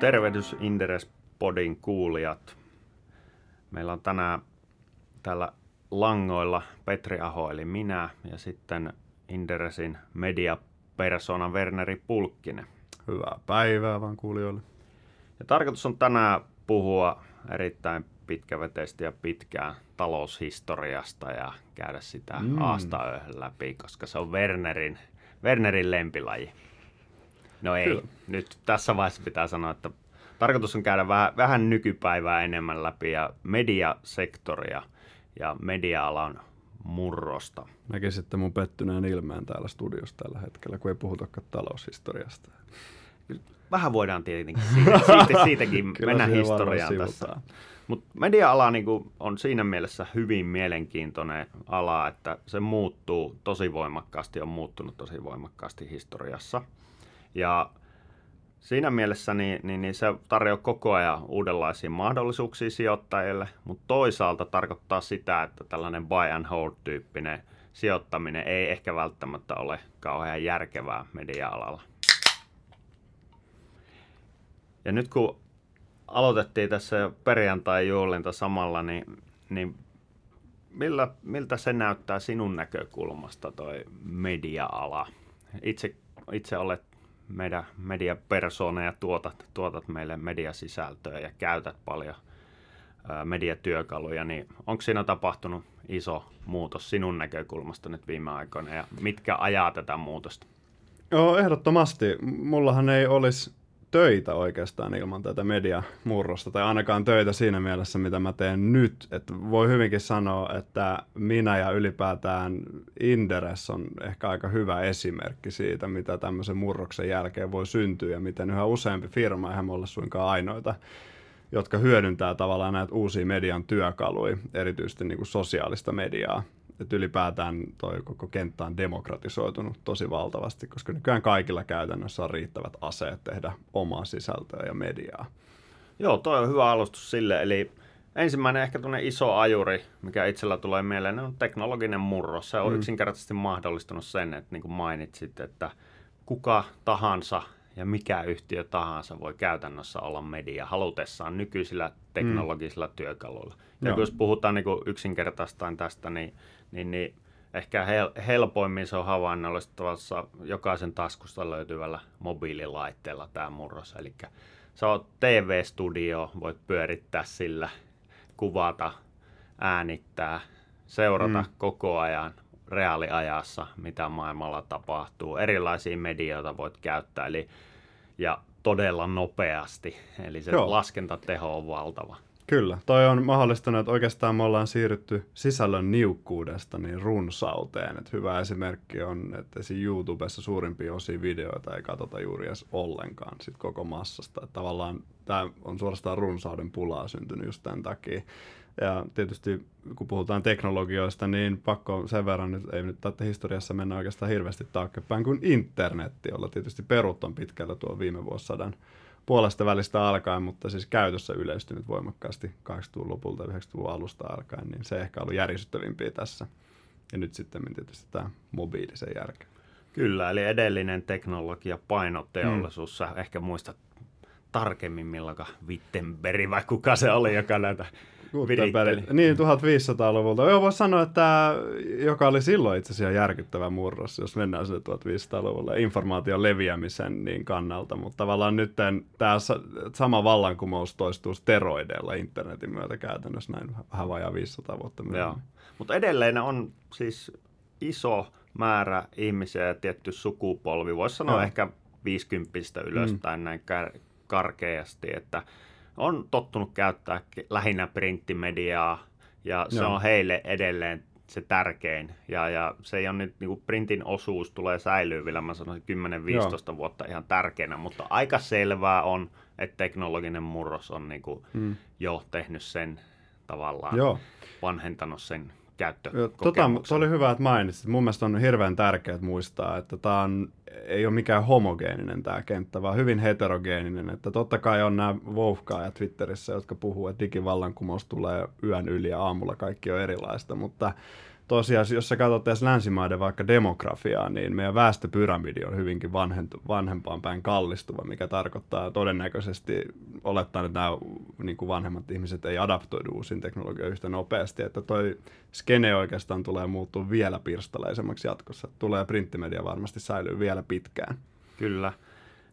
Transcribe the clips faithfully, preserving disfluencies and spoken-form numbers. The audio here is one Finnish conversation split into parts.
Tervehdys inderesPodin kuulijat. Meillä on tänään täällä langoilla Petri Aho eli minä ja sitten Inderesin mediapersona Verneri Pulkkinen. Hyvää päivää vaan kuulijoille. Ja tarkoitus on tänään puhua erittäin pitkäveteistä ja pitkään taloushistoriasta ja käydä sitä mm. aastaöön läpi, koska se on Vernerin, Vernerin lempilaji. No ei, Kyllä. Nyt tässä vaiheessa pitää sanoa, että tarkoitus on käydä vähän, vähän nykypäivää enemmän läpi ja mediasektoria ja media-alan murrosta. Näkisin, että mun pettyneen ilmeen täällä studiossa tällä hetkellä, kun ei puhutakaan taloushistoriasta. Vähän voidaan tietenkin siitä, siitä, siitäkin mennä historiaan tässä. Mut media-ala niinku on siinä mielessä hyvin mielenkiintoinen ala, että se muuttuu tosi voimakkaasti, on muuttunut tosi voimakkaasti historiassa. Ja siinä mielessä niin, niin, niin se tarjoaa koko ajan uudenlaisia mahdollisuuksia sijoittajille, mutta toisaalta tarkoittaa sitä, että tällainen buy and hold-tyyppinen sijoittaminen ei ehkä välttämättä ole kauhean järkevää media-alalla. Ja nyt kun aloitettiin tässä perjantai-juhlinta samalla, niin, niin millä, miltä se näyttää sinun näkökulmasta toi media-ala? Itse, itse olet meidän mediapersona ja tuotat, tuotat meille mediasisältöä ja käytät paljon ää, mediatyökaluja, niin onko siinä tapahtunut iso muutos sinun näkökulmasta nyt viime aikoina ja mitkä ajaa tätä muutosta? Joo, ehdottomasti. Mullahan ei olisi töitä oikeastaan ilman tätä mediamurrosta, tai ainakaan töitä siinä mielessä, mitä mä teen nyt. Et voi hyvinkin sanoa, että minä ja ylipäätään Inderes on ehkä aika hyvä esimerkki siitä, mitä tämmöisen murroksen jälkeen voi syntyä, ja miten yhä useampi firma, eihän me olla suinkaan ainoita, jotka hyödyntää tavallaan näitä uusia median työkaluja, erityisesti niin kuin sosiaalista mediaa. Et ylipäätään toi koko kenttä on demokratisoitunut tosi valtavasti, koska nykyään kaikilla käytännössä on riittävät aseet tehdä omaa sisältöä ja mediaa. Joo, toi on hyvä alustus sille. Eli ensimmäinen ehkä tuonne iso ajuri, mikä itsellä tulee mieleen, on teknologinen murros. Se on mm. yksinkertaisesti mahdollistanut sen, että niin kuin mainitsit, että kuka tahansa ja mikä yhtiö tahansa voi käytännössä olla media halutessaan nykyisillä teknologisilla mm. työkaluilla. Ja kun jos puhutaan niin kuin yksinkertaistaan tästä, niin Niin, niin ehkä hel- helpoimmin se on havainnollistavassa jokaisen taskusta löytyvällä mobiililaitteella tämä murros. Eli sä oot T V-studio, voit pyörittää sillä, kuvata, äänittää, seurata mm. koko ajan reaaliajassa, mitä maailmalla tapahtuu. Erilaisia medioita voit käyttää eli, ja todella nopeasti, eli se Joo. laskentateho on valtava. Kyllä, toi on mahdollistanut, että oikeastaan me ollaan siirrytty sisällön niukkuudesta niin runsauteen. Et hyvä esimerkki on, että YouTubessa suurimpia osia videoita ei katsota juuri edes ollenkaan sit koko massasta. Et tavallaan tämä on suorastaan runsauden pulaa syntynyt just tämän takia. Ja tietysti kun puhutaan teknologioista, niin pakko sen verran, nyt ei nyt tätä historiassa mennä oikeastaan hirveästi taaksepäin kuin internetti, jolla tietysti perut on pitkällä tuo viime vuosisadan puolesta välistä alkaen, mutta siis käytössä yleistynyt voimakkaasti kahdeksankymmentäluvun lopulta yhdeksänkymmentäluvun alusta alkaen, niin se ehkä ollut järisyttävimpiä tässä. Ja nyt sitten tietysti tämä mobiilisen jälkeen. Kyllä, eli edellinen teknologia, painoteollisuus. Hmm. Sä ehkä muistat tarkemmin, milloinka Wittenberg vai kuka se oli, joka näitä viritteli. Niin, viisitoistasataluvulta. Joo, voi sanoa, että joka oli silloin itse asiassa järkyttävä murros, jos mennään sinne viisitoistasataluvulta informaation leviämisen niin kannalta, mutta tavallaan nyt tämä sama vallankumous toistuu steroideilla internetin myötä käytännössä näin vähän vajaa viisisataa vuotta myöhemmin. Mutta edelleen on siis iso määrä ihmisiä ja tietty sukupolvi, voisi sanoa Joo. ehkä viisikymppistä ylöspäin mm. näin kär- karkeasti, että on tottunut käyttää lähinnä printtimediaa, ja se no. on heille edelleen se tärkein. Ja, ja se ei ole nyt, niin kuin printin osuus tulee säilyä vielä, mä sanoisin kymmenen viisitoista no. vuotta ihan tärkeänä, mutta aika selvää on, että teknologinen murros on niin kuin mm. jo tehnyt sen tavallaan, Joo. vanhentanut sen käyttökokemuksen. Tota, se oli hyvä, että mainitsit. Mun mielestä on hirveän tärkeää muistaa, että tämä on ei ole mikään homogeeninen tämä kenttä, vaan hyvin heterogeeninen. Että totta kai on nämä vouhkaajat Twitterissä, jotka puhuu, että digivallankumous tulee yön yli ja aamulla kaikki on erilaista, mutta tosiaan, jos sä katsot tässä länsimaiden vaikka demografiaa, niin meidän väestöpyramidi on hyvinkin vanhentu, vanhempaan päin kallistuva, mikä tarkoittaa todennäköisesti, olettaen, että nämä niin kuin vanhemmat ihmiset ei adaptoidu uusiin teknologioihin yhtä nopeasti, että toi skene oikeastaan tulee muuttua vielä pirstaleisemmaksi jatkossa. Tulee printtimedia varmasti säilyy vielä pitkään. Kyllä.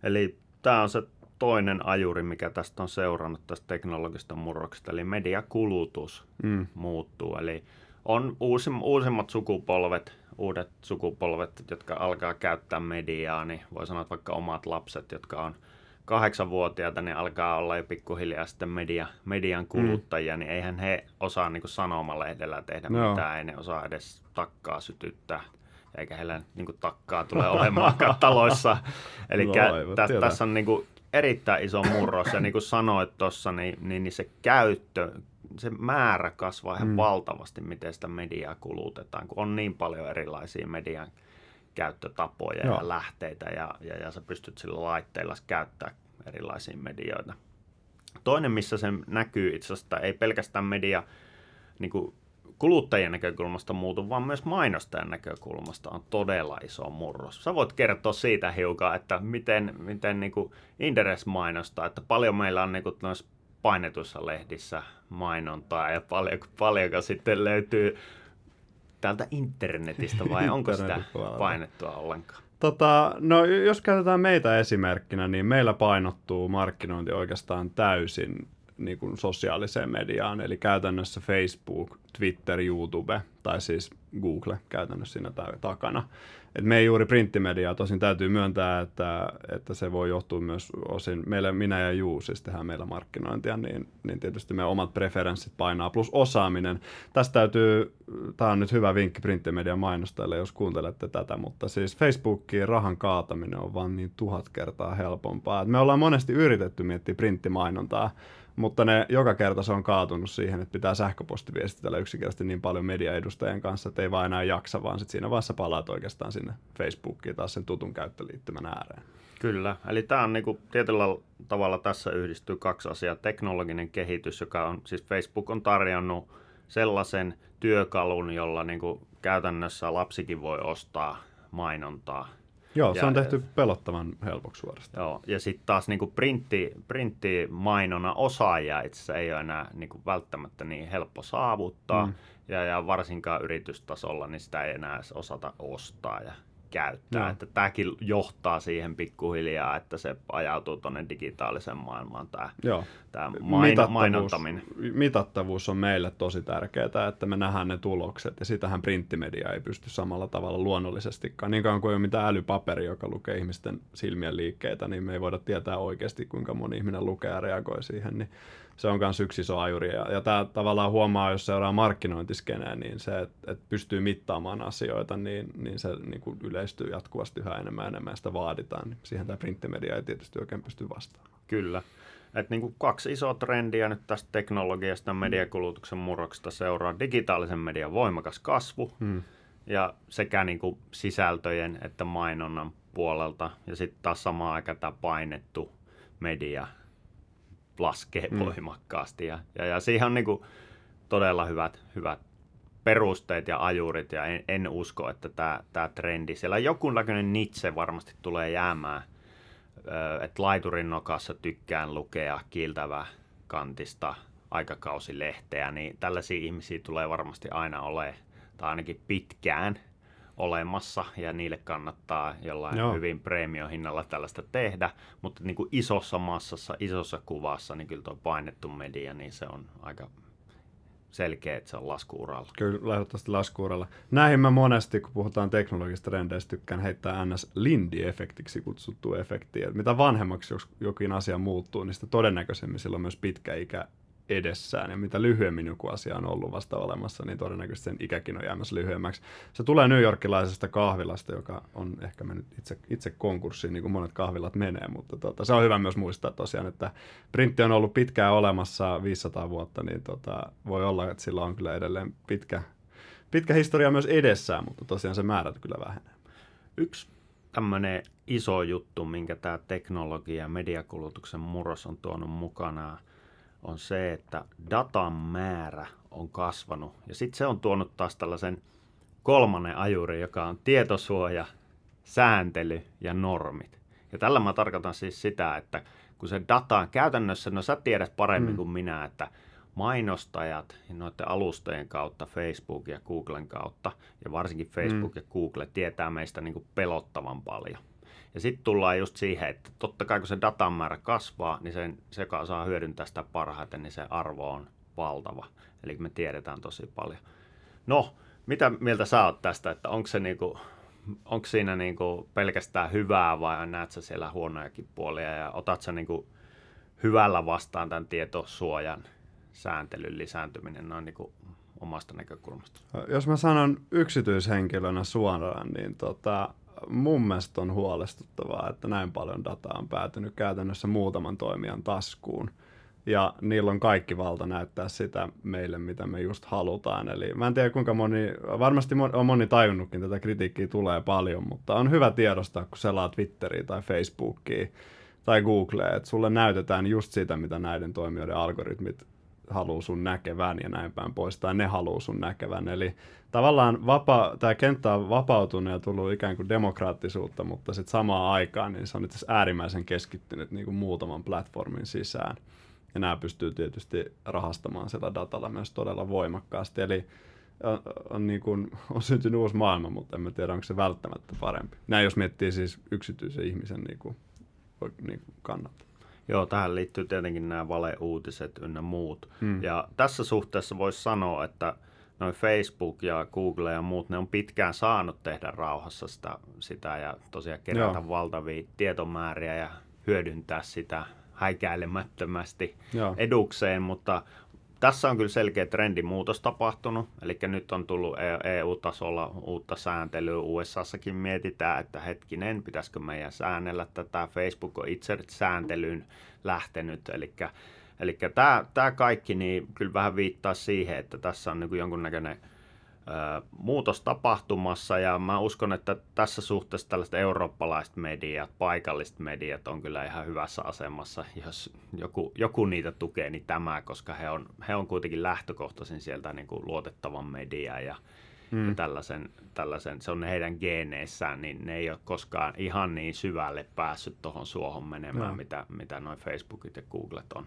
Eli tämä on se toinen ajuri, mikä tästä on seurannut tästä teknologisesta murroksesta, eli mediakulutus mm. muuttuu. Eli on uusim, uusimmat sukupolvet, uudet sukupolvet, jotka alkaa käyttää mediaa, niin voi sanoa, että vaikka omat lapset, jotka on kahdeksanvuotiaita, niin alkaa olla jo pikkuhiljaa sitten media, median kuluttajia, mm. niin eihän he osaa niin kuin sanomalehdellä tehdä no. mitään, ei ne osaa edes takkaa sytyttää. Eikä heillä niin kuin, takkaa tule olemaankaan taloissa. Eli tä, tässä on niin kuin, erittäin iso murros. Ja niin kuin sanoit tuossa, niin, niin, niin se käyttö, se määrä kasvaa ihan mm. valtavasti, miten sitä mediaa kulutetaan. Kun on niin paljon erilaisia median käyttötapoja Joo. ja lähteitä, ja, ja, ja sä pystyt sillä laitteilla käyttämään erilaisia medioita. Toinen, missä se näkyy itse asiassa, ei pelkästään media... Niin kuin, kuluttajien näkökulmasta muutu, vaan myös mainostajan näkökulmasta on todella iso murros. Sä voit kertoa siitä hiukan, että miten, miten niin kuin Inderes mainostaa, että paljon meillä on niin kuin noissa painetuissa lehdissä mainontaa ja paljon, paljonko sitten löytyy täältä internetistä vai onko sitä painettua ollenkaan? Tota, no jos käytetään meitä esimerkkinä, niin meillä painottuu markkinointi oikeastaan täysin niin kuin sosiaaliseen mediaan, eli käytännössä Facebook, Twitter, YouTube, tai siis Google käytännössä siinä takana. Et me ei juuri printtimediaa, tosin täytyy myöntää, että, että se voi johtua myös osin, meillä, minä ja Juu, siis tehdään meillä markkinointia, niin, niin tietysti meidän omat preferenssit painaa, plus osaaminen. Tästä täytyy, tämä on nyt hyvä vinkki printtimedian mainostajille, jos kuuntelette tätä, mutta siis Facebookiin rahan kaataminen on vaan niin tuhat kertaa helpompaa. Et me ollaan monesti yritetty miettiä printtimainontaa, mutta ne joka kerta se on kaatunut siihen, että pitää sähköpostiviestitellä yksinkertaisesti niin paljon mediaedustajien kanssa, että ei vaan enää jaksa, vaan sit siinä vaiheessa palaat oikeastaan sinne Facebookiin taas sen tutun käyttöliittymän ääreen. Kyllä, eli tämä on niinku, tietyllä tavalla tässä yhdistyy kaksi asiaa. Teknologinen kehitys, joka on, siis Facebook on tarjonnut sellaisen työkalun, jolla niinku käytännössä lapsikin voi ostaa mainontaa. Joo, se on tehty pelottavan helpoksi suorastaan. Joo, ja sitten taas niinku printti, printtimainona osaajia itse asiassa ei ole enää niinku välttämättä niin helppo saavuttaa, mm. ja, ja varsinkaan yritystasolla niin sitä ei enää osata ostaa ja käyttää. No. Tämäkin johtaa siihen pikkuhiljaa, että se ajautuu tuonne digitaaliseen maailmaan, tämä, tämä main, mainontaminen. Mitattavuus on meille tosi tärkeää, että me nähdään ne tulokset, ja sitähän printtimedia ei pysty samalla tavalla luonnollisestikaan. Niin kauan kuin ei ole mitään älypaperi, joka lukee ihmisten silmien liikkeitä, niin me ei voida tietää oikeasti, kuinka moni ihminen lukee ja reagoi siihen, niin se on myös yksi iso ajuri. Ja, ja tämä tavallaan huomaa, jos seuraa markkinointiskeneen, niin se, että et pystyy mittaamaan asioita, niin, niin se niin kuin yleistyy jatkuvasti yhä enemmän ja enemmän, ja sitä vaaditaan. Niin siihen tämä printtimedia ei tietysti oikein pysty vastaamaan. Kyllä. Et niin kuin kaksi isoa trendiä nyt tästä teknologiasta ja mediakulutuksen murroksesta seuraa digitaalisen median voimakas kasvu, hmm. ja sekä niin kuin sisältöjen että mainonnan puolelta, ja sitten taas samaan aikaan tämä painettu media laskee mm. voimakkaasti, ja, ja, ja siihen on niin kuin todella hyvät, hyvät perusteet ja ajurit, ja en, en usko, että tämä, tämä trendi, siellä jokunlainen nitse varmasti tulee jäämään, että laiturin nokassa tykkään lukea kiiltävä kantista aikakausilehteä, niin tällaisia ihmisiä tulee varmasti aina olemaan, tai ainakin pitkään olemassa, ja niille kannattaa jollain Joo. hyvin premium-hinnalla tällaista tehdä, mutta niin kuin isossa massassa, isossa kuvassa, niin kyllä tuo painettu media, niin se on aika selkeä, että se on laskuuralla. Kyllä, lähdetään laskuuralla. Näihin mä monesti, kun puhutaan teknologisista trendeistä, tykkään heittää ns. Lindy-efektiksi kutsuttua efektiä. Mitä vanhemmaksi jos jokin asia muuttuu, niin sitä todennäköisemmin sillä on myös pitkä ikä edessään, ja mitä lyhyemmin joku asia on ollut vasta olemassa, niin todennäköisesti sen ikäkin on jäämässä lyhyemmäksi. Se tulee newyorkilaisesta kahvilasta, joka on ehkä mennyt itse, itse konkurssiin, niin kuin monet kahvilat menee, mutta tota, se on hyvä myös muistaa tosiaan, että printti on ollut pitkään olemassa viisisataa vuotta, niin tota, voi olla, että sillä on kyllä edelleen pitkä, pitkä historia myös edessään, mutta tosiaan se määrät kyllä vähenee. Yksi tämmöinen iso juttu, minkä tämä teknologia ja mediakulutuksen murros on tuonut mukanaan, on se, että datan määrä on kasvanut, ja sitten se on tuonut taas tällaisen kolmannen ajuri, joka on tietosuoja, sääntely ja normit. Ja tällä mä tarkoitan siis sitä, että kun se data käytännössä, no sä tiedät paremmin mm. kuin minä, että mainostajat noiden alustojen kautta, Facebook ja Googlen kautta, ja varsinkin Facebook mm. ja Google tietää meistä niin kuin pelottavan paljon. Ja sitten tullaan just siihen, että totta kai kun se datan määrä kasvaa, niin sen, se, joka saa hyödyntää sitä parhaiten, niin se arvo on valtava. Eli me tiedetään tosi paljon. No, mitä mieltä sä oot tästä, että onko se niinku, onko siinä niinku pelkästään hyvää vai näet sä siellä huonojakin puolia ja otat sä niinku hyvällä vastaan tämän tietosuojan sääntelyn lisääntyminen noin niinku omasta näkökulmasta? Jos mä sanon yksityishenkilönä suoraan, niin tota, mun mielestä on huolestuttavaa, että näin paljon dataa on päätynyt käytännössä muutaman toimijan taskuun. Ja niillä on kaikki valta näyttää sitä meille, mitä me just halutaan. Eli mä en tiedä kuinka moni, varmasti on moni tajunnutkin, tätä kritiikkiä tulee paljon, mutta on hyvä tiedostaa, kun selaa Twitteriä tai Facebookia tai Googlea, että sulle näytetään just sitä, mitä näiden toimijoiden algoritmit haluaa sun näkevän ja näin päin pois, tai ne haluaa sun näkevän. Eli tavallaan vapa- tämä kenttä on vapautunut ja tullut ikään kuin demokraattisuutta, mutta sitten samaan aikaan niin se on itse asiassa äärimmäisen keskittynyt niin kuin muutaman platformin sisään. Ja nämä pystyy tietysti rahastamaan sillä datalla myös todella voimakkaasti. Eli on, niin kuin, on syntynyt uusi maailma, mutta en tiedä, onko se välttämättä parempi. Näin jos miettii siis yksityisen ihmisen niin kuin, niin kuin kannattaa. Joo, tähän liittyy tietenkin nämä valeuutiset ynnä muut. Hmm. Ja tässä suhteessa voisi sanoa, että noin Facebook ja Google ja muut, ne on pitkään saanut tehdä rauhassa sitä, sitä ja tosiaan kerätä Joo. valtavia tietomääriä ja hyödyntää sitä häikäilemättömästi Joo. edukseen, mutta tässä on kyllä selkeä trendimuutos tapahtunut, eli nyt on tullut E U-tasolla uutta sääntelyä, U S A:ssakin mietitään, että hetkinen, pitäisikö meidän säännellä tätä, Facebook on itse sääntelyyn lähtenyt, eli, eli tämä, tämä kaikki niin kyllä vähän viittaa siihen, että tässä on niin jonkunnäköinen ö, muutos tapahtumassa, ja mä uskon, että tässä suhteessa tällaiset eurooppalaiset mediat, paikalliset mediat on kyllä ihan hyvässä asemassa, jos joku, joku niitä tukee, niin tämä, koska he on, he on kuitenkin lähtökohtaisin sieltä niin kuin luotettavan median ja, mm. ja tällaisen, tällaisen, se on heidän geeneissään, niin ne ei ole koskaan ihan niin syvälle päässyt tuohon suohon menemään, no. mitä, mitä noi Facebookit ja Googlet on,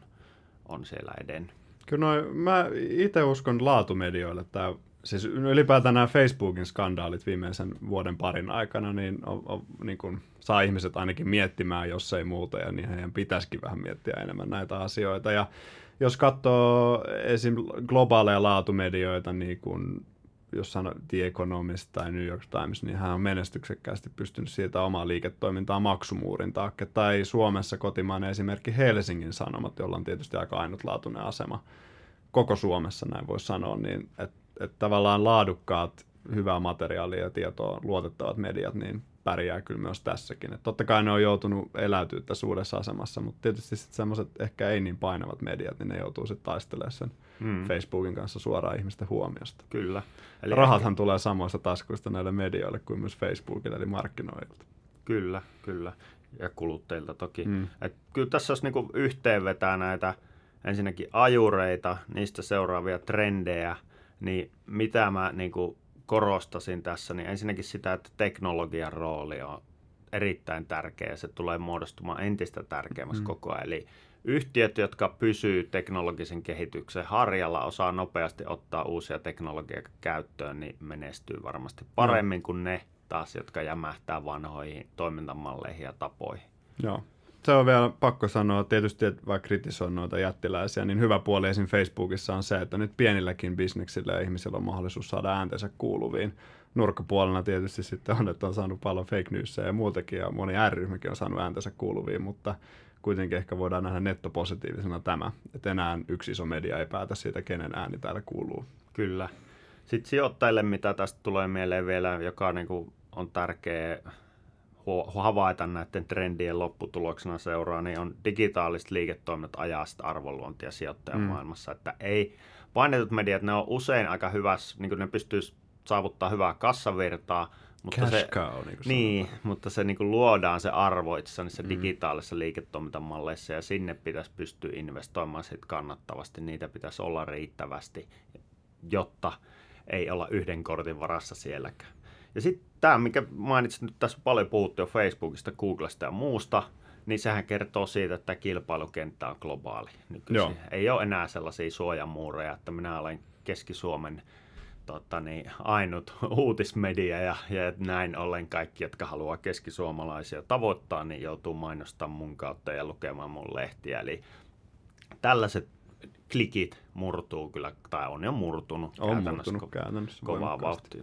on siellä edennyt. Kyllä noi, mä itse uskon laatumedioille, tämä siis ylipäätään nämä Facebookin skandaalit viimeisen vuoden parin aikana niin on, on, niin kuin saa ihmiset ainakin miettimään, jos ei muuta, ja niin heidän pitäisikin vähän miettiä enemmän näitä asioita. Ja jos katsoo esim. Globaaleja laatumedioita, niin kuin jos sanoo The Economist tai New York Times, niin hän on menestyksekkäästi pystynyt siitä omaa liiketoimintaa maksumuurin taakse. Tai Suomessa kotimainen esimerkki Helsingin Sanomat, jolla on tietysti aika ainutlaatuinen asema koko Suomessa, näin voi sanoa, niin että että tavallaan laadukkaat, hyvää materiaalia ja tietoa, luotettavat mediat, niin pärjää kyllä myös tässäkin. Et totta kai ne on joutunut eläytyä tässä uudessa asemassa, mutta tietysti sitten semmoiset ehkä ei niin painavat mediat, niin ne joutuu sitten taistelemaan sen mm. Facebookin kanssa suoraan ihmisten huomiosta. Kyllä. Eli rahathan ehkä tulee samoista taskuista näille medioille kuin myös Facebookille, eli markkinoilta. Kyllä, kyllä. Ja kuluttajilta toki. Mm. Et kyllä tässä jos niinku yhteenvetää näitä ensinnäkin ajureita, niistä seuraavia trendejä, niin mitä mä niin kuin korostasin tässä, niin ensinnäkin sitä, että teknologian rooli on erittäin tärkeä ja se tulee muodostumaan entistä tärkeämmäksi mm. koko ajan. Eli yhtiöt, jotka pysyvät teknologisen kehityksen harjalla, osaa nopeasti ottaa uusia teknologioita käyttöön, niin menestyy varmasti paremmin no. kuin ne taas, jotka jämähtää vanhoihin toimintamalleihin ja tapoihin. Joo. Se on vielä pakko sanoa, tietysti että vaikka kritisoin noita jättiläisiä, niin hyvä puoli esim. Facebookissa on se, että nyt pienilläkin bisneksillä ja ihmisillä on mahdollisuus saada ääntänsä kuuluviin. Nurkkapuolena tietysti sitten on, että on saanut paljon fake newsia ja muutakin, ja moni ääriryhmäkin on saanut ääntänsä kuuluviin, mutta kuitenkin ehkä voidaan nähdä nettopositiivisena tämä, että enää yksi iso media ei päätä siitä, kenen ääni täällä kuuluu. Kyllä. Sitten sijoittajille, mitä tästä tulee mieleen vielä, joka niin kuin on tärkeä havaita näiden trendien lopputuloksena seuraa, niin on digitaaliset liiketoiminnat ajaa sitä arvonluontia sijoittajan mm. maailmassa, että ei painetut mediat, ne on usein aika hyvässä, niin kuin ne pystyy saavuttaa hyvää kassavirtaa, mutta Cash se, cow, niin niin, mutta se niin kuin luodaan se arvo itse niissä mm. digitaalisissa liiketoimintamalleissa ja sinne pitäisi pystyä investoimaan sit kannattavasti, niitä pitäisi olla riittävästi, jotta ei olla yhden kortin varassa sielläkään. Ja sitten tämä, mikä mainitsin, nyt tässä on paljon puhuttu jo Facebookista, Googlesta ja muusta, niin sehän kertoo siitä, että kilpailukenttä on globaali nykyisin. Ei ole enää sellaisia suojamuureja, että minä olen Keski-Suomen tota niin, ainut uutismedia ja, ja näin ollen kaikki, jotka haluaa keskisuomalaisia tavoittaa, niin joutuu mainostamaan mun kautta ja lukemaan mun lehtiä. Eli tällaiset klikit murtuu kyllä, tai on jo murtunut on käytännössä, murtunut ko- käytännössä kovaa vauhtia.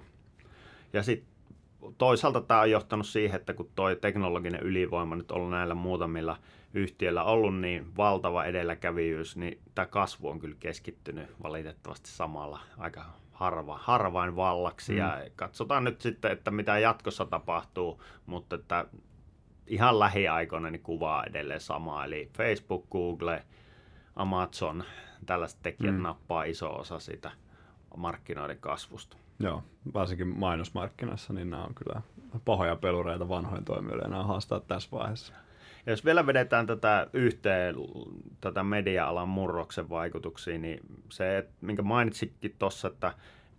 Ja sitten toisaalta tämä on johtanut siihen, että kun tuo teknologinen ylivoima nyt on ollut näillä muutamilla yhtiöillä ollut, niin valtava edelläkävijyys, niin tämä kasvu on kyllä keskittynyt valitettavasti samalla aika harva, harvain vallaksi. Mm. Ja katsotaan nyt sitten, että mitä jatkossa tapahtuu, mutta että ihan lähiaikoina niin kuvaa edelleen samaa. Eli Facebook, Google, Amazon, tällaiset tekijät mm. nappaa iso osa siitä markkinoiden kasvusta. Joo, varsinkin mainosmarkkinassa, niin nämä on kyllä pahoja pelureita vanhojen toimijoiden nämä haastaa tässä vaiheessa. Ja jos vielä vedetään tätä yhteen, tätä media-alan murroksen vaikutuksia, niin se, minkä mainitsitkin tuossa, että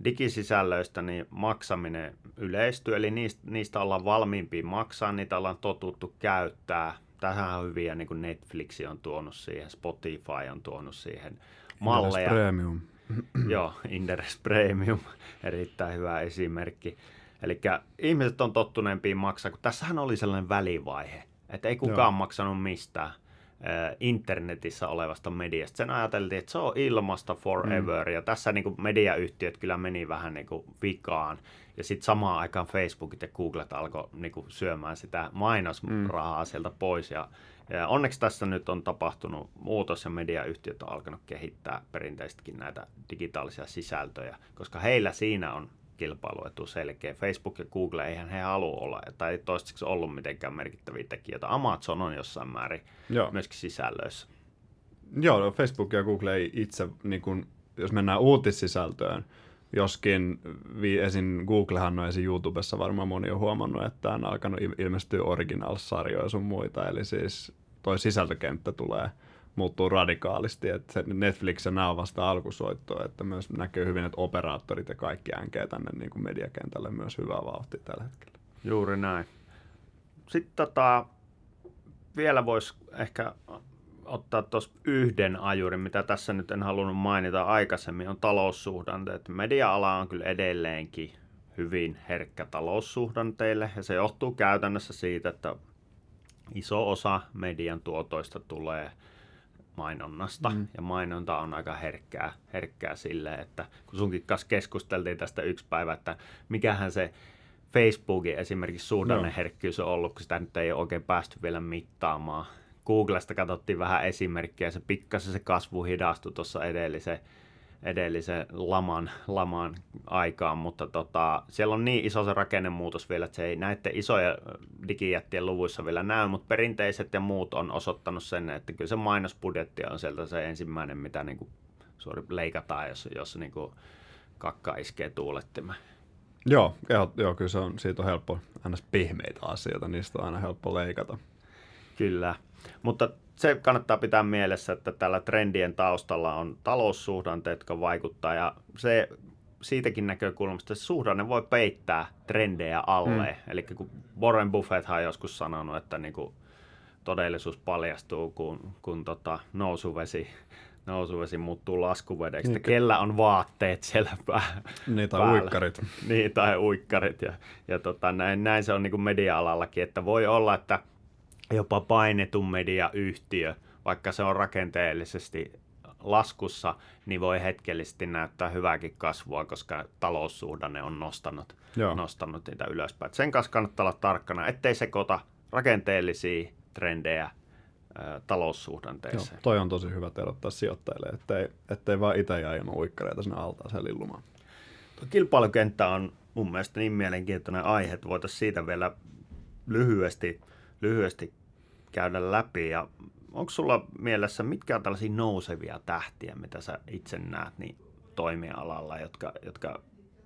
digisisällöistä niin maksaminen yleistyy, eli niistä, niistä ollaan valmiimpia maksaa, niitä ollaan totuttu käyttää. Tähän on hyviä, niin kuin Netflix on tuonut siihen, Spotify on tuonut siihen malleja. Premium. Joo, Inderes Premium, erittäin hyvä esimerkki. Eli ihmiset on tottuneempia maksaa, kun tässähän oli sellainen välivaihe, että ei kukaan Joo. maksanut mistään internetissä olevasta mediasta. Sen ajateltiin, että se on ilmasta forever, mm. ja tässä niin kuin mediayhtiöt kyllä meni vähän niin kuin vikaan. Ja sitten samaan aikaan Facebookit ja Googlet alkoi niin kuin syömään sitä mainosrahaa mm. sieltä pois, ja Ja onneksi tässä nyt on tapahtunut muutos ja mediayhtiöt on alkanut kehittää perinteistäkin näitä digitaalisia sisältöjä, koska heillä siinä on kilpailuetu selkeä. Facebook ja Google, eihän he halua olla, tai ei toistaiseksi ollut mitenkään merkittäviä tekijöitä. Amazon on jossain määrin Joo. myöskin sisällöissä. Joo, no Facebook ja Google ei itse, niin kun, jos mennään uutissisältöön, joskin esim. Googlehan on esim. YouTubessa varmaan moni on huomannut, että on alkanut ilmestyä originals-sarjoja sun muita, eli siis toi sisältökenttä tulee muuttuu radikaalisti, että Netflix ja nämä on vasta alkusoittoa, että myös näkyy hyvin, että operaattorit ja kaikki änkee tänne niin kuin mediakentälle myös hyvää vauhtia tällä hetkellä. Juuri näin. Sitten tota, vielä voisi ehkä ottaa tuossa yhden ajurin, mitä tässä nyt en halunnut mainita aikaisemmin, on taloussuhdanteet. Media-ala on kyllä edelleenkin hyvin herkkä taloussuhdanteille, ja se johtuu käytännössä siitä, että iso osa median tuotoista tulee mainonnasta, mm. ja mainonta on aika herkkää, herkkää silleen, että kun sunkin kanssa keskusteltiin tästä yksi päivä, että mikähän se Facebookin esimerkiksi suhdanneherkkyys on ollut, kun sitä nyt ei ole oikein päästy vielä mittaamaan. Googlesta katsottiin vähän esimerkkiä, se pikkasen se kasvu hidastui tuossa edellisen, edellisen laman, laman aikaan, mutta tota, siellä on niin iso se rakennemuutos vielä, että se ei näiden isoja digijättien luvuissa vielä näy, mutta perinteiset ja muut on osoittanut sen, että kyllä se mainosbudjetti on sieltä se ensimmäinen, mitä niinku suori leikataan, jos, jos niinku kakka iskee tuulettimeen. Joo, joo, kyllä se on, siitä on helppo, aina pehmeitä asioita, niistä on aina helppo leikata. Kyllä, mutta se kannattaa pitää mielessä, että tällä trendien taustalla on taloussuhdanteet, jotka vaikuttaa, ja se siitäkin näkökulmasta se suhdanne voi peittää trendejä alle. Mm. Eli kun Warren Buffett on joskus sanonut, että niinku todellisuus paljastuu, kun, kun tota nousuvesi, nousuvesi muuttuu laskuvedeksi, niin, kellä on vaatteet siellä pää, niin, tai päällä. Uikkarit. Niin, tai uikkarit. Ja, ja tota, näin, näin se on niinku media-alallakin, että voi olla, että jopa painetun mediayhtiö, vaikka se on rakenteellisesti laskussa, niin voi hetkellisesti näyttää hyvääkin kasvua, koska taloussuhdanne on nostanut, nostanut niitä ylöspäin. Sen kanssa kannattaa olla tarkkana, ettei sekoita rakenteellisia trendejä ö, taloussuhdanteeseen. Joo, toi on tosi hyvä tiedottaa sijoittajille, ettei, ettei vaan itse jää ilman uikkareita sinne altaaseen lillumaan. Tuo kilpailukenttä on mun mielestä niin mielenkiintoinen aihe, että voitaisiin siitä vielä lyhyesti lyhyesti käydä läpi, ja onko sulla mielessä, mitkä on tällaisia nousevia tähtiä, mitä sä itse näet niin toimialalla, jotka, jotka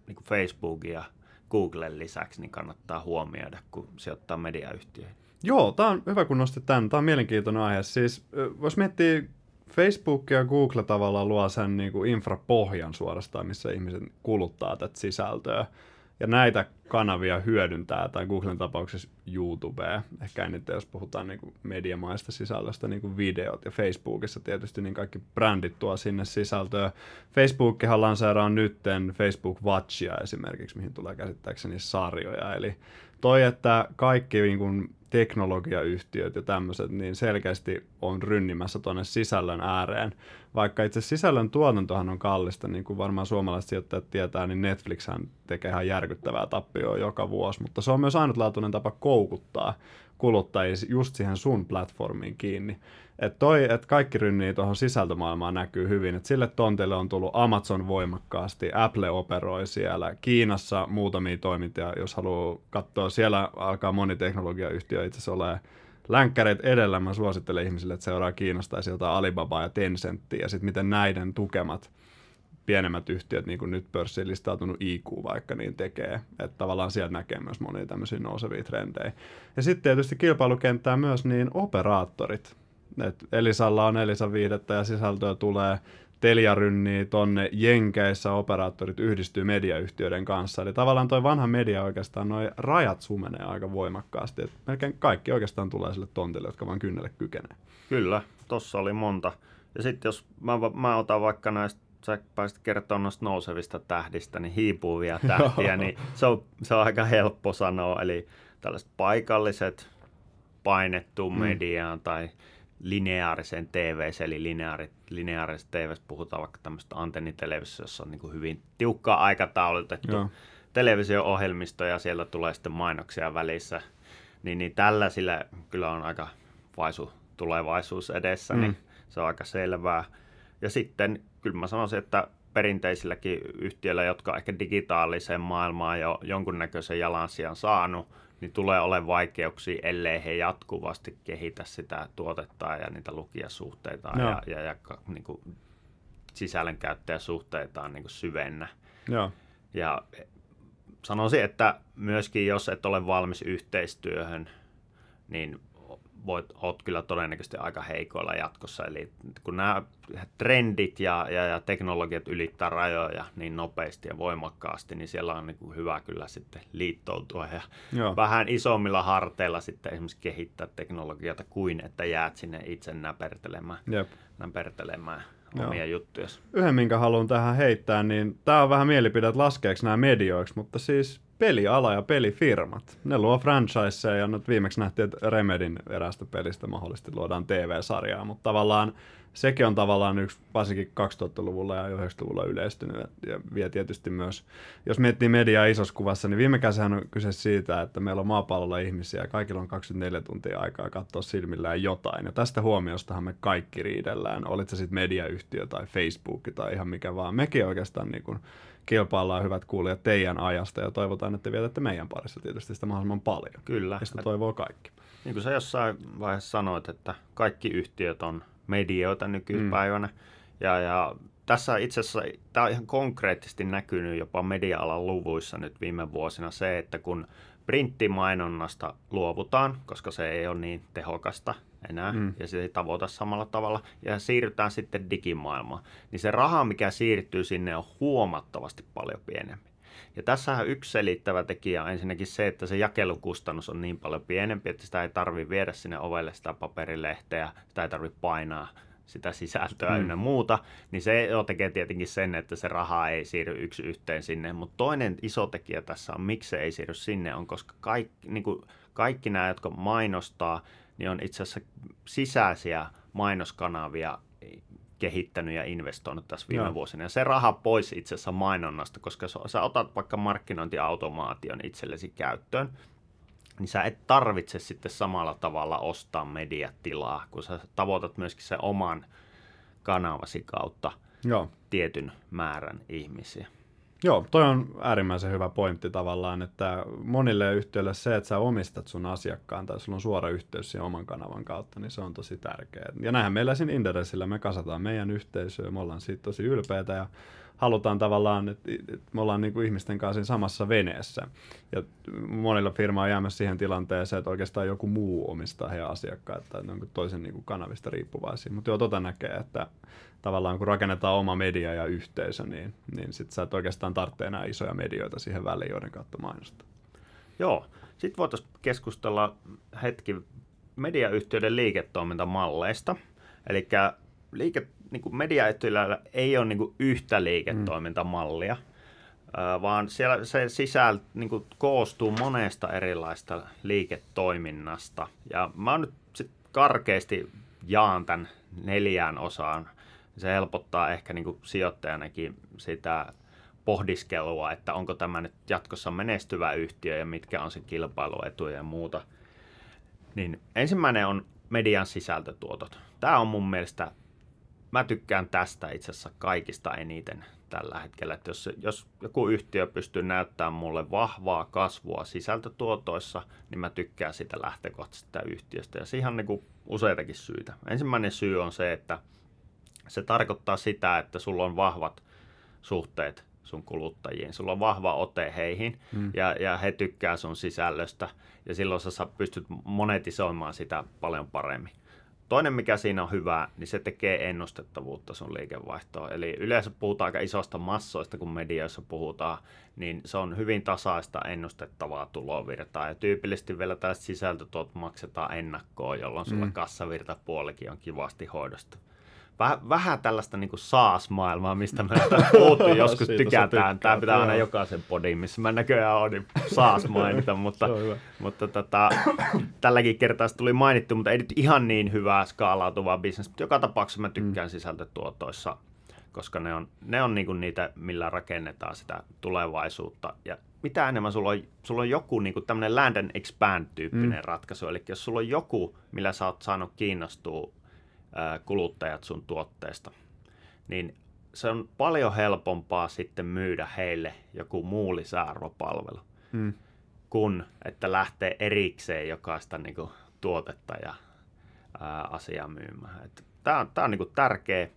niin kuin Facebookin ja Googlen lisäksi niin kannattaa huomioida, kun sijoittaa mediayhtiöihin? Joo, tämä on hyvä, kun nostit tämän. Tämä on mielenkiintoinen aihe. Siis, jos miettii Facebook ja Google tavallaan luo sen niin kuin infrapohjan suorastaan, missä ihmiset kuluttaa tätä sisältöä. Ja näitä kanavia hyödyntää, tai Googlen tapauksessa YouTubea, ehkä eniten jos puhutaan niin kuin mediamaista sisällöstä, niin kuin videot. Ja Facebookissa tietysti niin kaikki brändit tuo sinne sisältöä. Facebookkihan lanseeraa nytten Facebook Watchia esimerkiksi, mihin tulee käsittääkseni sarjoja. Eli toi, että kaikki niin kuin teknologiayhtiöt ja tämmöiset, niin selkeästi on rynnimässä tuonne sisällön ääreen. Vaikka itse sisällön tuotantohan on kallista, niin kuin varmaan suomalaiset sijoittajat tietää, niin Netflixhän tekee ihan järkyttävää tappioa joka vuosi, mutta se on myös ainutlaatuinen tapa koukuttaa kuluttajia just siihen sun platformiin kiinni. Että toi, että kaikki rynnii tuohon sisältömaailmaan näkyy hyvin, että sille tontille on tullut Amazon voimakkaasti, Apple operoi siellä, Kiinassa muutamia toimintoja, jos haluaa katsoa, siellä alkaa moni teknologiayhtiö itse asiassa olemaan länkkäreitä edellä. Mä suosittelen ihmisille, että seuraa Kiinasta ja sieltä Alibabaa ja Tencenttiä, ja sitten miten näiden tukemat pienemmät yhtiöt, niin kuin nyt pörssiin listautunut I Q vaikka, niin tekee. Että tavallaan sieltä näkee myös monia tämmöisiä nousevia trendejä. Ja sitten tietysti kilpailukenttää myös niin operaattorit. Et Elisalla on Elisan viihdettä ja sisältöä tulee, Telia rynnii tonne, Jenkeissä operaattorit yhdistyy mediayhtiöiden kanssa. Eli tavallaan toi vanha media oikeastaan, noi rajat sumenee aika voimakkaasti. Et melkein kaikki oikeastaan tulee sille tontille, jotka vaan kynnelle kykenee. Kyllä, tossa oli monta. Ja sitten jos mä, mä otan vaikka näistä, sä pääsit kertoa noista nousevista tähdistä, niin hiipuvia tähtiä, niin se on, se on aika helppo sanoa. Eli tällaiset paikalliset painettu mediaan mm. tai lineaarisen T V, eli lineaari, lineaarisessa T V:ssä puhutaan vaikka tämmöistä antennitelevisiosta, jossa on niin kuin hyvin tiukkaa aikataulutettu Joo. televisio-ohjelmisto ja siellä tulee sitten mainoksia välissä. Niin, niin tällaisilla kyllä on aika vaisu tulevaisuus edessä, mm. niin se on aika selvää. Ja sitten kyllä mä sanoisin, että perinteisilläkin yhtiöillä, jotka on ehkä digitaaliseen maailmaan jo jonkunnäköisen jalansijan saanut, niin tulee olemaan vaikeuksia, ellei he jatkuvasti kehitä sitä tuotettaan ja niitä lukijasuhteitaan no. ja, ja, ja niin kuin sisällönkäyttäjäsuhteitaan niin kuin syvennä. No. Ja sanoisin, että myöskin jos et ole valmis yhteistyöhön, niin voit, oot kyllä todennäköisesti aika heikoilla jatkossa. Eli kun nämä trendit ja, ja, ja teknologiat ylittää rajoja niin nopeasti ja voimakkaasti, niin siellä on niin kuin hyvä kyllä sitten liittoutua ja Joo. vähän isommilla harteilla sitten esimerkiksi kehittää teknologiata kuin, että jäät sinne itse näpertelemään, näpertelemään omia juttuja. Yhden, minkä haluan tähän heittää, niin tämä on vähän mielipide, että laskeeksi nämä medioiksi, mutta siis peliala ja pelifirmat. Ne luo franchiseja ja nyt viimeksi nähtiin, että Remedyn eräästä pelistä mahdollisesti luodaan T V-sarjaa, mutta tavallaan sekin on tavallaan yksi varsinkin kaksituhattaluvulla ja yhdeksänkymmentäluvulla yleistynyt ja vie tietysti myös, jos miettii mediaa isossa kuvassa, niin viime käsinhän on kyse siitä, että meillä on maapallolla ihmisiä ja kaikilla on kaksikymmentäneljä tuntia aikaa katsoa silmillään jotain ja tästä huomiostahan me kaikki riidellään, olit se sitten mediayhtiö tai Facebook tai ihan mikä vaan, mekin oikeastaan niin kuin kilpaillaan hyvät kuulijat teidän ajasta ja toivotaan, että te vietätte meidän parissa tietysti sitä mahdollisimman paljon. Kyllä. Ja sitä toivoo kaikki. Niin kuin sä jossain vaiheessa sanoit, että kaikki yhtiöt on medioita nykypäivänä. Mm. Ja, ja tässä itse asiassa, tämä on ihan konkreettisesti näkynyt jopa media-alan luvuissa nyt viime vuosina se, että kun printtimainonnasta luovutaan, koska se ei ole niin tehokasta enää, mm. ja se ei tavoita samalla tavalla, ja siirrytään sitten digimaailmaan, niin se raha, mikä siirtyy sinne, on huomattavasti paljon pienempi. Ja tässähän yksi selittävä tekijä on ensinnäkin se, että se jakelukustannus on niin paljon pienempi, että sitä ei tarvitse viedä sinne ovelle sitä paperilehteä, sitä ei tarvitse painaa sitä sisältöä mm. ynnä muuta, niin se tekee tietenkin sen, että se raha ei siirry yksi yhteen sinne. Mutta toinen iso tekijä tässä on, miksi se ei siirry sinne, on koska kaikki, niin kuin kaikki nämä, jotka mainostaa, niin on itse asiassa sisäisiä mainoskanavia kehittänyt ja investoinut tässä viime Joo. vuosina. Ja se raha pois itse asiassa mainonnasta, koska sä otat vaikka markkinointiautomaation itsellesi käyttöön, niin sä et tarvitse sitten samalla tavalla ostaa mediatilaa, kun sä tavoitat myöskin sen oman kanavasi kautta Joo. tietyn määrän ihmisiä. Joo, toi on äärimmäisen hyvä pointti tavallaan, että monille yhtiöille se, että sä omistat sun asiakkaan tai sulla on suora yhteys siihen oman kanavan kautta, niin se on tosi tärkeää. Ja näinhän meillä siinä Inderesillä me kasataan meidän yhteisöä, me ollaan siitä tosi ylpeitä ja halutaan tavallaan, että me ollaan niin kuin ihmisten kanssa samassa veneessä. Ja monilla firmaa on jäämässä siihen tilanteeseen, että oikeastaan joku muu omistaa heidän asiakkaat tai toisen niin kuin kanavista riippuvaisia. Mutta joo, tota näkee, että tavallaan kun rakennetaan oma media ja yhteisö, niin, niin sitten sä et oikeastaan tarvitse enää isoja medioita siihen väliin, joiden kautta mainostaa. Joo, sitten voitaisiin keskustella hetki mediayhtiöiden liiketoimintamalleista. Eli liike, niin kuin mediayhtiöillä ei ole niin kuin yhtä liiketoimintamallia, mm. vaan siellä se sisältö niin kuin koostuu monesta erilaista liiketoiminnasta. Ja mä nyt sit karkeasti jaan tämän neljään osaan. Se helpottaa ehkä niin kuin sijoittajanakin sitä pohdiskelua, että onko tämä nyt jatkossa menestyvä yhtiö ja mitkä on sen kilpailuetuja ja muuta. Niin ensimmäinen on median sisältötuotot. Tämä on mun mielestä, mä tykkään tästä itse asiassa kaikista eniten tällä hetkellä. Että jos, jos joku yhtiö pystyy näyttämään mulle vahvaa kasvua sisältötuotoissa, niin mä tykkään sitä lähtökohtaisesta yhtiöstä. Ja siihen on niin kuin useitakin syitä. Ensimmäinen syy on se, että se tarkoittaa sitä, että sulla on vahvat suhteet sun kuluttajiin. Sulla on vahva ote heihin mm. ja, ja he tykkää sun sisällöstä. Ja silloin sä pystyt monetisoimaan sitä paljon paremmin. Toinen, mikä siinä on hyvä, niin se tekee ennustettavuutta sun liikevaihtoon. Eli yleensä puhutaan aika isoista massoista, kun medioissa puhutaan, niin se on hyvin tasaista ennustettavaa tulovirtaa. Ja tyypillisesti vielä tällaiset sisältötuot maksetaan ennakkoon, jolloin sulla mm. kassavirtapuolikin on kivasti hoidosta. Vähän, vähän tällaista niin kuin SaaS-maailmaa, mistä me puhuttiin, joskus tykätään. Tämä pitää aina jokaisen podiin, missä mä näköjään on, niin SaaS mainita, mutta, mutta tota, tälläkin kertaa se tuli mainittu, mutta ei nyt ihan niin hyvää skaalautuvaa business, mutta joka tapauksessa mä tykkään mm. sisältötuotoissa, koska ne on, ne on niin kuin niitä, millä rakennetaan sitä tulevaisuutta. Ja mitä enemmän sulla on, sulla on joku niin kuin tämmöinen land and expand-tyyppinen mm. ratkaisu, eli jos sulla on joku, millä sä oot saanut kiinnostua kuluttajat sun tuotteesta, niin se on paljon helpompaa sitten myydä heille joku muu lisäarvopalvelu, mm. kun että lähtee erikseen jokaista niin kuin tuotetta ja ää, asiaa myymään. Tämä on, tää on niin kuin tärkeä.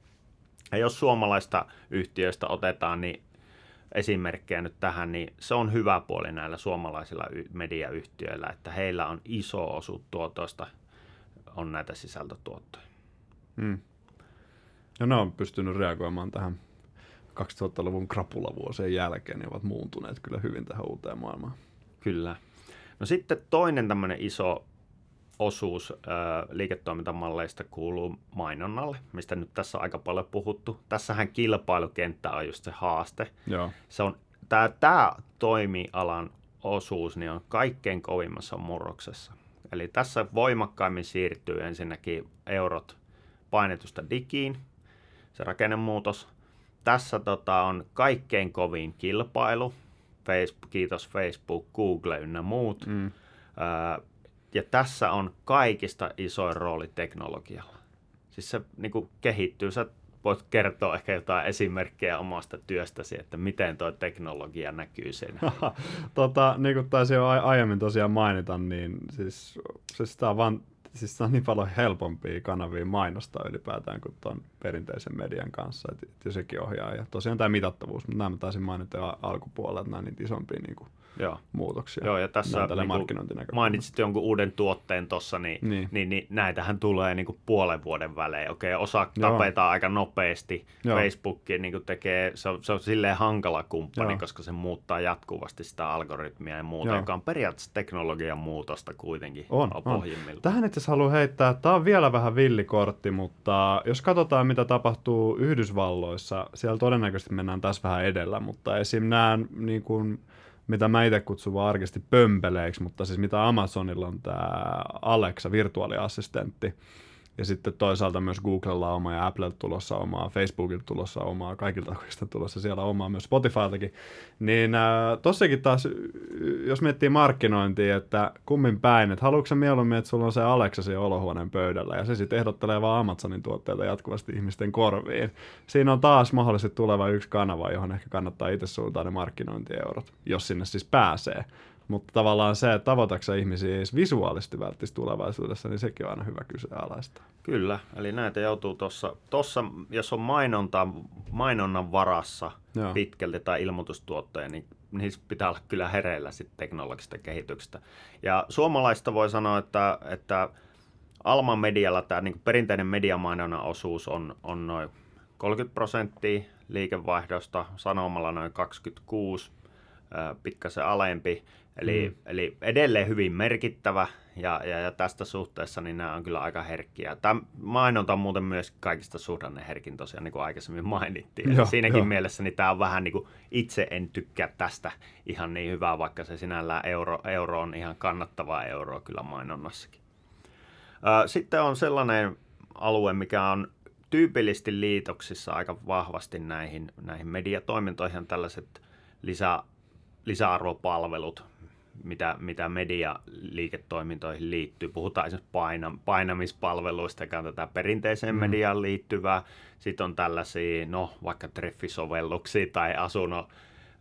Ja jos suomalaista yhtiöistä otetaan niin esimerkkejä nyt tähän, niin se on hyvä puoli näillä suomalaisilla y- mediayhtiöillä, että heillä on iso osuus tuotoista, on näitä sisältötuottoja. Mm. Ja ne on pystynyt reagoimaan tähän kaksituhattaluvun krapulavuosien jälkeen, niin ovat muuntuneet kyllä hyvin tähän uuteen maailmaan. Kyllä. No sitten toinen tämmöinen iso osuus ö, liiketoimintamalleista kuuluu mainonnalle, mistä nyt tässä on aika paljon puhuttu. Tässähän kilpailukenttä on just se haaste. Joo. Se on, tää, tää toimialan osuus niin on kaikkein kovimmassa murroksessa. Eli tässä voimakkaimmin siirtyy ensinnäkin eurot painetusta digiin, se rakennemuutos. Tässä tota, on kaikkein kovin kilpailu, Facebook, kiitos Facebook, Google ynnä muut. Mm. Öö, ja tässä on kaikista isoin rooli teknologialla. Siis se niin kuin kehittyy, sä voit kertoa ehkä jotain esimerkkejä omasta työstäsi, että miten tuo teknologia näkyy siinä. tota, niin kuin taisin jo aiemmin tosiaan mainita, niin siis, siis tämä on vaan Siis se on niin paljon helpompia kanavia mainostaa ylipäätään kuin tuon perinteisen median kanssa, että et sekin ohjaa. Ja tosiaan tämä mitattavuus, mutta nämä mä taisin mainita alkupuolella, että nämä on niitä isompia niin kuin, Joo. muutoksia. Joo, ja tässä niin mainitsit jonkun uuden tuotteen tuossa, niin, niin. Niin, niin näitähän tulee niin kuin puolen vuoden välein. Okei, osa tapetaan Joo. aika nopeasti. Joo. Facebookin niin kuin tekee, se on, se on silleen hankala kumppani, Joo. koska se muuttaa jatkuvasti sitä algoritmia ja muuta, Joo. joka on periaatteessa teknologian muutosta kuitenkin on, pohjimmiltaan. On. Tähän itse asiassa haluan heittää, tämä on vielä vähän villikortti, mutta jos katsotaan mitä tapahtuu Yhdysvalloissa, siellä todennäköisesti mennään tässä vähän edellä, mutta esim. Nämä niin kuin mitä mä itse kutsun vaan arkisti pömpeleiksi, mutta siis mitä Amazonilla on tämä Alexa, virtuaaliassistentti, Ja sitten toisaalta myös Googlella on omaa ja Applelta tulossa omaa, Facebookilta tulossa omaa, kaikilta oikeastaan tulossa siellä omaa, myös Spotifyltakin. Niin äh, tossakin taas, jos miettii markkinointia, että kummin päin, että haluatko sä mieluummin, että sulla on se Alexa siellä olohuoneen pöydällä ja se sitten ehdottelee vaan Amazonin tuotteita jatkuvasti ihmisten korviin. Siinä on taas mahdollisesti tuleva yksi kanava, johon ehkä kannattaa itse suuntaa ne markkinointieurot, jos sinne siis pääsee. Mutta tavallaan se, että tavoitatko ihmisiä edes visuaalisesti välttis tulevaisuudessa, niin sekin on aina hyvä kyseenalaista. Kyllä, eli näitä joutuu tuossa, tossa, jos on mainonta, mainonnan varassa Joo. pitkälti tai ilmoitustuotteja, niin niissä pitää olla kyllä hereillä sit teknologisesta kehityksestä. Ja suomalaista voi sanoa, että, että Alma Medialla tämä niin perinteinen mediamainonnan osuus on, on noin kolmekymmentä prosenttia liikevaihdosta, Sanomalla noin kaksikymmentäkuusi, pikkasen alempi, eli, mm. eli edelleen hyvin merkittävä, ja, ja, ja tästä suhteessa niin nämä on kyllä aika herkkiä. Tämä mainonta on muuten myös kaikista suhdanneherkin tosiaan, niin kuin aikaisemmin mainittiin. Joo, siinäkin jo. mielessä niin tämä on vähän niin kuin itse en tykkää tästä ihan niin hyvää, vaikka se sinällään euro, euro on ihan kannattavaa euroa kyllä mainonnassakin. Sitten on sellainen alue, mikä on tyypillisesti liitoksissa aika vahvasti näihin, näihin mediatoimintoihin, tällaiset lisää lisäarvopalvelut, mitä, mitä medialiiketoimintoihin liittyy. Puhutaan esimerkiksi painam, painamispalveluista, joka on tätä perinteiseen mm. mediaan liittyvää. Sitten on tällaisia, no vaikka treffisovelluksia tai asunnon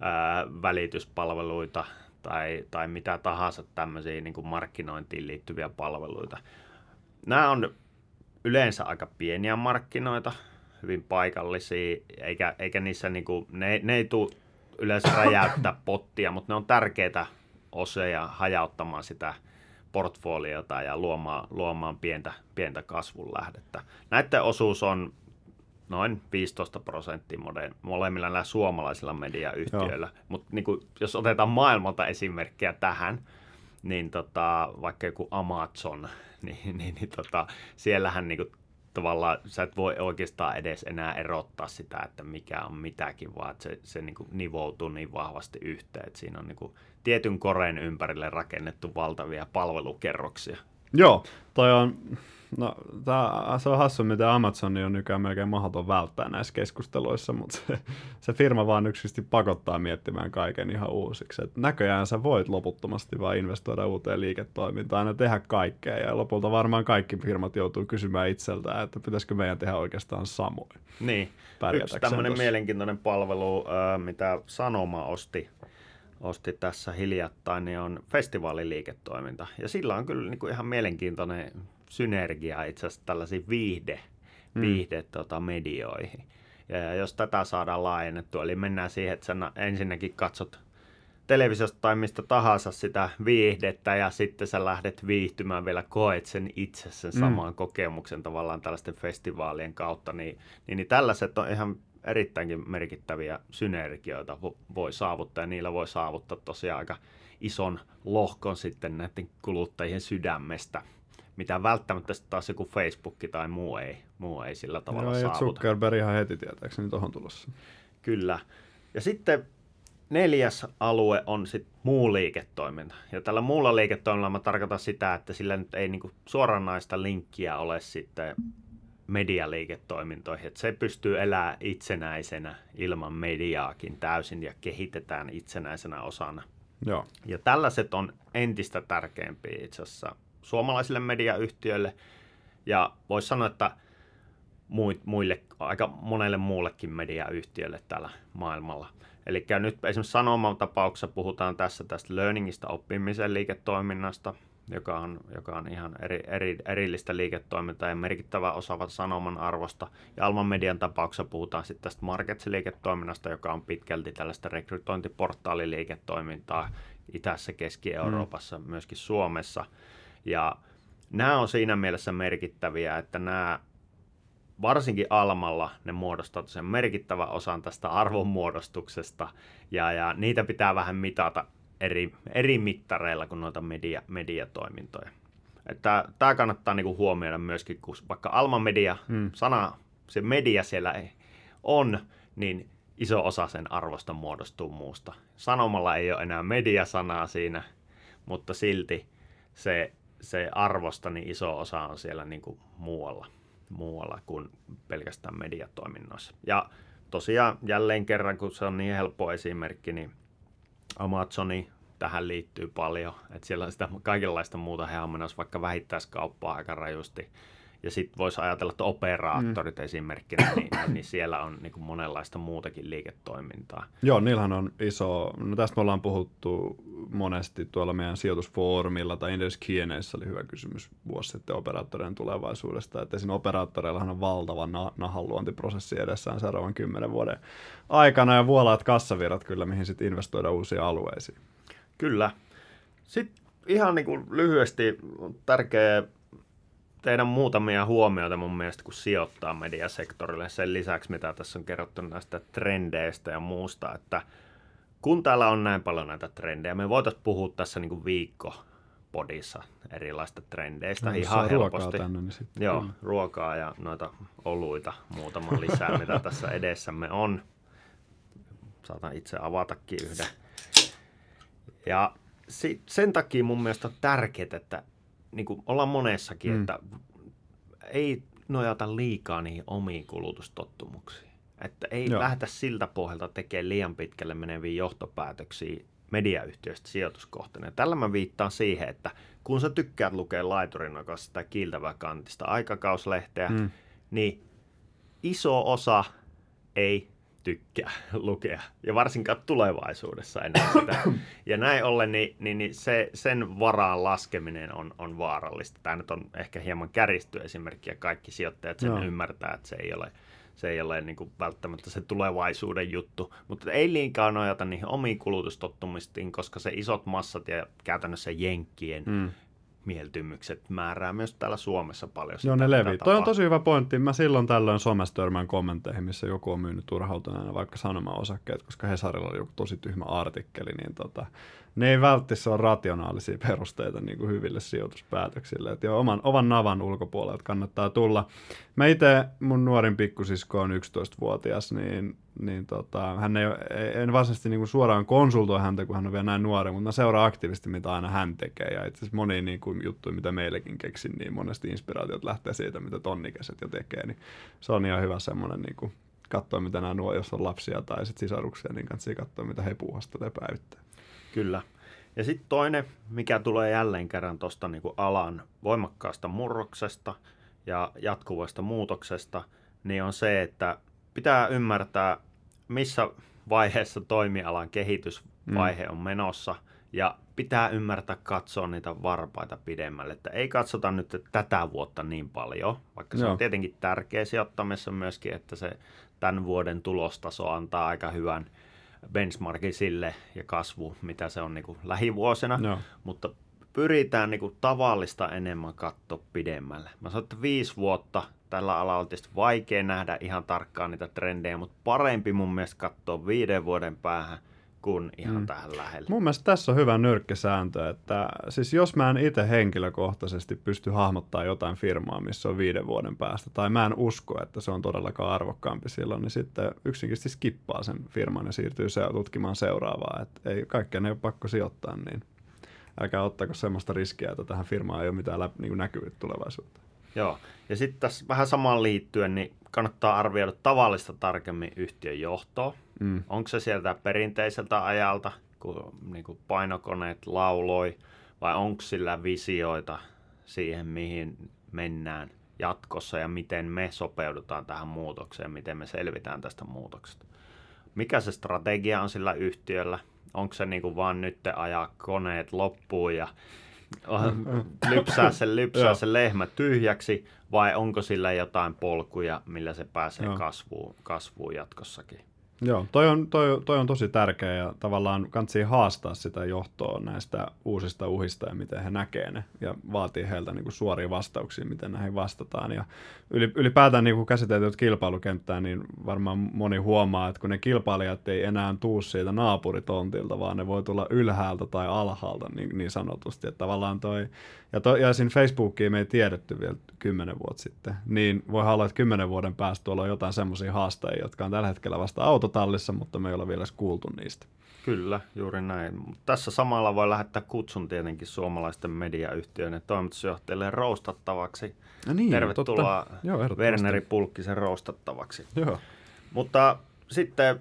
ää, välityspalveluita tai, tai mitä tahansa tämmöisiä niin kuin markkinointiin liittyviä palveluita. Nämä on yleensä aika pieniä markkinoita, hyvin paikallisia, eikä, eikä niissä niin kuin, ne, ne ei tule yleensä räjäyttää pottia, mutta ne on tärkeitä oseja hajauttamaan sitä portfoliota ja luomaan, luomaan pientä, pientä kasvun lähdettä. Näiden osuus on noin viisitoista prosenttia molemmilla näillä suomalaisilla mediayhtiöillä, mutta niin jos otetaan maailmalta esimerkkejä tähän, niin tota, vaikka joku Amazon, niin, niin, niin tota, siellähän niin kuin tavallaan sä et voi oikeastaan edes enää erottaa sitä, että mikä on mitäkin, vaan se, se niin kuin nivoutuu niin vahvasti yhteen, että siinä on niin kuin tietyn koreen ympärille rakennettu valtavia palvelukerroksia. Joo, toi on, no, tää, se on hassu, miten Amazon on nykyään melkein mahdoton välttää näissä keskusteluissa, mutta se, se firma vaan yksisesti pakottaa miettimään kaiken ihan uusiksi. Et näköjään sä voit loputtomasti vaan investoida uuteen liiketoimintaan ja tehdä kaikkea, ja lopulta varmaan kaikki firmat joutuu kysymään itseltään, että pitäisikö meidän tehdä oikeastaan samoin. Niin, yksi tämmöinen mielenkiintoinen palvelu, mitä Sanoma osti, osti tässä hiljattain, niin on festivaaliliiketoiminta. Ja sillä on kyllä niin kuin ihan mielenkiintoinen synergia itse asiassa tällaisiin viihde, mm. viihde tota, medioihin. Ja jos tätä saadaan laajennettua, eli mennään siihen, että sä ensinnäkin katsot televisiosta tai mistä tahansa sitä viihdettä, ja sitten sä lähdet viihtymään vielä, koet sen itse sen saman mm. kokemuksen tavallaan tällaisten festivaalien kautta, niin, niin, niin tällaiset on ihan erittäinkin merkittäviä synergioita voi saavuttaa, ja niillä voi saavuttaa tosiaan aika ison lohkon sitten näiden kuluttajien sydämestä, mitä välttämättä sitten taas joku Facebook tai muu ei, muu ei sillä tavalla no, saavuta. Zuckerberg ihan heti tietääkseni tuohon tulossa. Kyllä. Ja sitten neljäs alue on sitten muu liiketoiminta. Ja tällä muulla liiketoiminnalla mä tarkoitan sitä, että sillä nyt ei niinku suoranaista linkkiä ole sitten medialiiketoimintoihin, että se pystyy elämään itsenäisenä ilman mediaakin täysin ja kehitetään itsenäisenä osana. Joo. Ja tällaiset on entistä tärkeämpiä itse asiassa suomalaisille mediayhtiöille ja voisi sanoa, että muille, aika monelle muullekin mediayhtiölle täällä maailmalla. Eli nyt esimerkiksi Sanoman tapauksessa puhutaan tässä tästä learningista, oppimisen liiketoiminnasta, joka on, joka on ihan eri, eri, erillistä liiketoimintaa ja merkittävä osa Sanoman arvosta. Ja Alman Median tapauksessa puhutaan sitten tästä Markets-liiketoiminnasta, joka on pitkälti tällaista rekrytointiportaaliliiketoimintaa Itässä, Keski-Euroopassa, mm. myöskin Suomessa. Ja nämä on siinä mielessä merkittäviä, että nämä varsinkin Almalla ne muodostaa sen merkittävän osan tästä arvonmuodostuksesta ja, ja niitä pitää vähän mitata Eri, eri mittareilla kuin noita media, mediatoimintoja. Että tämä kannattaa niinku huomioida myöskin, kun vaikka Alma Media, mm. sana, se media siellä on, niin iso osa sen arvosta muodostuu muusta. Sanomalla ei ole enää mediasanaa siinä, mutta silti se, se arvosta niin iso osa on siellä niin kuin muualla, muualla kuin pelkästään mediatoiminnoissa. Ja tosiaan jälleen kerran, kun se on niin helppo esimerkki, niin Amazoni tähän liittyy paljon. Että siellä on sitä kaikenlaista muuta heammenas, vaikka vähittäiskauppaa aika rajusti. Ja sitten voisi ajatella, että operaattorit mm. esimerkkinä, niin, niin siellä on niin kuin monenlaista muutakin liiketoimintaa. Joo, niillähän on iso, no tästä me ollaan puhuttu monesti tuolla meidän sijoitusfoorumilla, tai Inderes Q and A:ssa oli hyvä kysymys vuosi sitten operaattorien tulevaisuudesta, että siinä operaattoreillahan on valtava na- nahanluontiprosessi edessään seuraavan kymmenen vuoden aikana, ja vuolaat kassavirrat kyllä, mihin sitten investoidaan uusiin alueisiin. Kyllä. Sitten ihan niin kuin lyhyesti tärkeä tehdä muutamia huomioita mun mielestä, kun sijoittaa mediasektorille sen lisäksi, mitä tässä on kerrottu näistä trendeistä ja muusta, että kun täällä on näin paljon näitä trendejä, me voitaisiin puhua tässä niin kuin viikkopodissa erilaista trendeistä no, ihan helposti. Tänne, niin Joo, kyllä. Ruokaa ja noita oluita muutama lisää, mitä tässä edessämme on. Saatan itse avatakin yhden. Ja sen takia mun mielestä on tärkeää, että niin kuin ollaan monessakin, mm. että ei nojata liikaa niihin omiin kulutustottumuksiin. Että ei Joo. lähdetä siltä pohjalta tekemään liian pitkälle meneviä johtopäätöksiä mediayhtiöistä sijoituskohteena. Tällä mä viittaan siihen, että kun sä tykkäät lukea laiturinokassa sitä kiiltävää kantista aikakauslehteä, mm. niin iso osa ei tykkää lukea, ja varsinkaan tulevaisuudessa enää sitä. Ja näin ollen, niin, niin, niin se, sen varaan laskeminen on, on vaarallista. Tämä nyt on ehkä hieman käristy esimerkki, ja kaikki sijoittajat sen no. ymmärtää, että se ei ole, se ei ole niin kuin välttämättä se tulevaisuuden juttu. Mutta ei liikaa nojata niihin omiin kulutustottumisiin, koska se isot massat ja käytännössä jenkkien mm. mieltymykset määrää myös täällä Suomessa paljon. Joo, ne levii. Toi on tosi hyvä pointti. Mä silloin tällöin somessa törmään kommentteihin, missä joku on myynyt turhautuneena vaikka Sanoma-osakkeet, koska Hesarilla oli joku tosi tyhmä artikkeli, niin tota, ne ei välttämättä ole rationaalisia perusteita niin kuin hyville sijoituspäätöksille. Et jo oman, oman navan ulkopuolelta kannattaa tulla. Mä itse, mun nuorin pikkusisko on yksitoistavuotias, niin, niin tota, hän ei, en varsinaisesti niin kuin suoraan konsultoi häntä, kun hän on vielä näin nuori, mutta mä seuraan aktiivisesti, mitä aina hän tekee. Ja itse asiassa monia niin kuin juttuja, mitä meillekin keksin, niin monesti inspiraatiot lähtee siitä, mitä tonnikäiset jo tekee. Niin se on ihan hyvä semmoinen niin kuin katsoa, mitä nämä nuo, jos on lapsia tai sit sisaruksia, niin kannattaa katsoa, mitä he puuhastelee päivittää. Kyllä. Ja sitten toinen, mikä tulee jälleen kerran tuosta niinku alan voimakkaasta murroksesta ja jatkuvasta muutoksesta, niin on se, että pitää ymmärtää, missä vaiheessa toimialan kehitysvaihe mm. on menossa, ja pitää ymmärtää katsoa niitä varpaita pidemmälle. Että ei katsota nyt tätä vuotta niin paljon, vaikka se Joo. on tietenkin tärkeä sijoittamisessa myöskin, että se tämän vuoden tulostaso antaa aika hyvän benchmarkin sille ja kasvu, mitä se on niin kuin lähivuosina, no. mutta pyritään niin kuin tavallista enemmän katsoa pidemmälle. Mä sanoin, että viisi vuotta tällä alalla on tietysti vaikea nähdä ihan tarkkaan niitä trendejä, mutta parempi mun mielestä katsoa viiden vuoden päähän kuin ihan mm. tähän lähelle. Mun mielestä tässä on hyvä nyrkkisääntö, että siis jos mä en itse henkilökohtaisesti pysty hahmottamaan jotain firmaa, missä on viiden vuoden päästä, tai mä en usko, että se on todellakaan arvokkaampi silloin, niin sitten yksinkertaisesti skippaa sen firman ja siirtyy tutkimaan seuraavaa. Että ei, kaikkeen ei ole pakko sijoittaa, niin älkää ottaako sellaista riskiä, että tähän firmaan ei ole mitään läpi, niin näkyvyyttä tulevaisuuteen. Joo, ja sitten tässä vähän samaan liittyen, niin kannattaa arvioida tavallista tarkemmin yhtiön johtoa. Mm. Onko se sieltä perinteiseltä ajalta, kun niin kuin painokoneet lauloi, vai onko sillä visioita siihen, mihin mennään jatkossa ja miten me sopeudutaan tähän muutokseen, miten me selvitään tästä muutoksesta. Mikä se strategia on sillä yhtiöllä? Onko se niin kuin vaan nyt ajaa koneet loppuun ja lypsää sen, lypsää sen lehmä tyhjäksi, vai onko sillä jotain polkuja, millä se pääsee kasvuun, kasvuun jatkossakin? Joo, toi on, toi, toi on tosi tärkeä, ja tavallaan kannattaa haastaa sitä johtoa näistä uusista uhista ja miten he näkee ne, ja vaatii heiltä niin kuin suoria vastauksia, miten näihin vastataan. Ja ylipäätään niin kuin käsiteltyt kilpailukenttää, niin varmaan moni huomaa, että kun ne kilpailijat ei enää tuu siitä naapuritontilta, vaan ne voi tulla ylhäältä tai alhaalta niin, niin sanotusti. Että tavallaan toi, ja, to, ja siinä Facebookia me ei tiedetty vielä kymmenen vuotta sitten, niin voi olla, että kymmenen vuoden päästä tuolla on jotain semmoisia haastajia, jotka on tällä hetkellä vasta autot, tallissa, mutta me ei olla vielä kuultu niistä. Kyllä, juuri näin. Tässä samalla voi lähettää kutsun tietenkin suomalaisten mediayhtiöiden toimitusjohtajille roustattavaksi. No niin, tervetuloa Verneri Pulkkisen roustattavaksi. Joo. Mutta sitten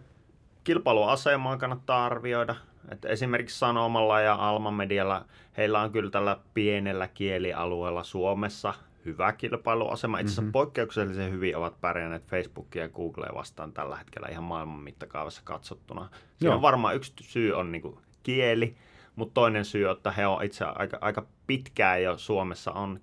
kilpailuasemaa kannattaa arvioida. Että esimerkiksi Sanomalla ja Alma Medialla, heillä on kyllä tällä pienellä kielialueella Suomessa hyvä kilpailuasema. Itse asiassa mm-hmm. poikkeuksellisen hyvin ovat pärjänneet Facebookia ja Googlea vastaan tällä hetkellä ihan maailman mittakaavassa katsottuna. Siinä on varmaan yksi syy on niin kuin kieli, mutta toinen syy on, että he on itse aika, aika pitkään jo Suomessa on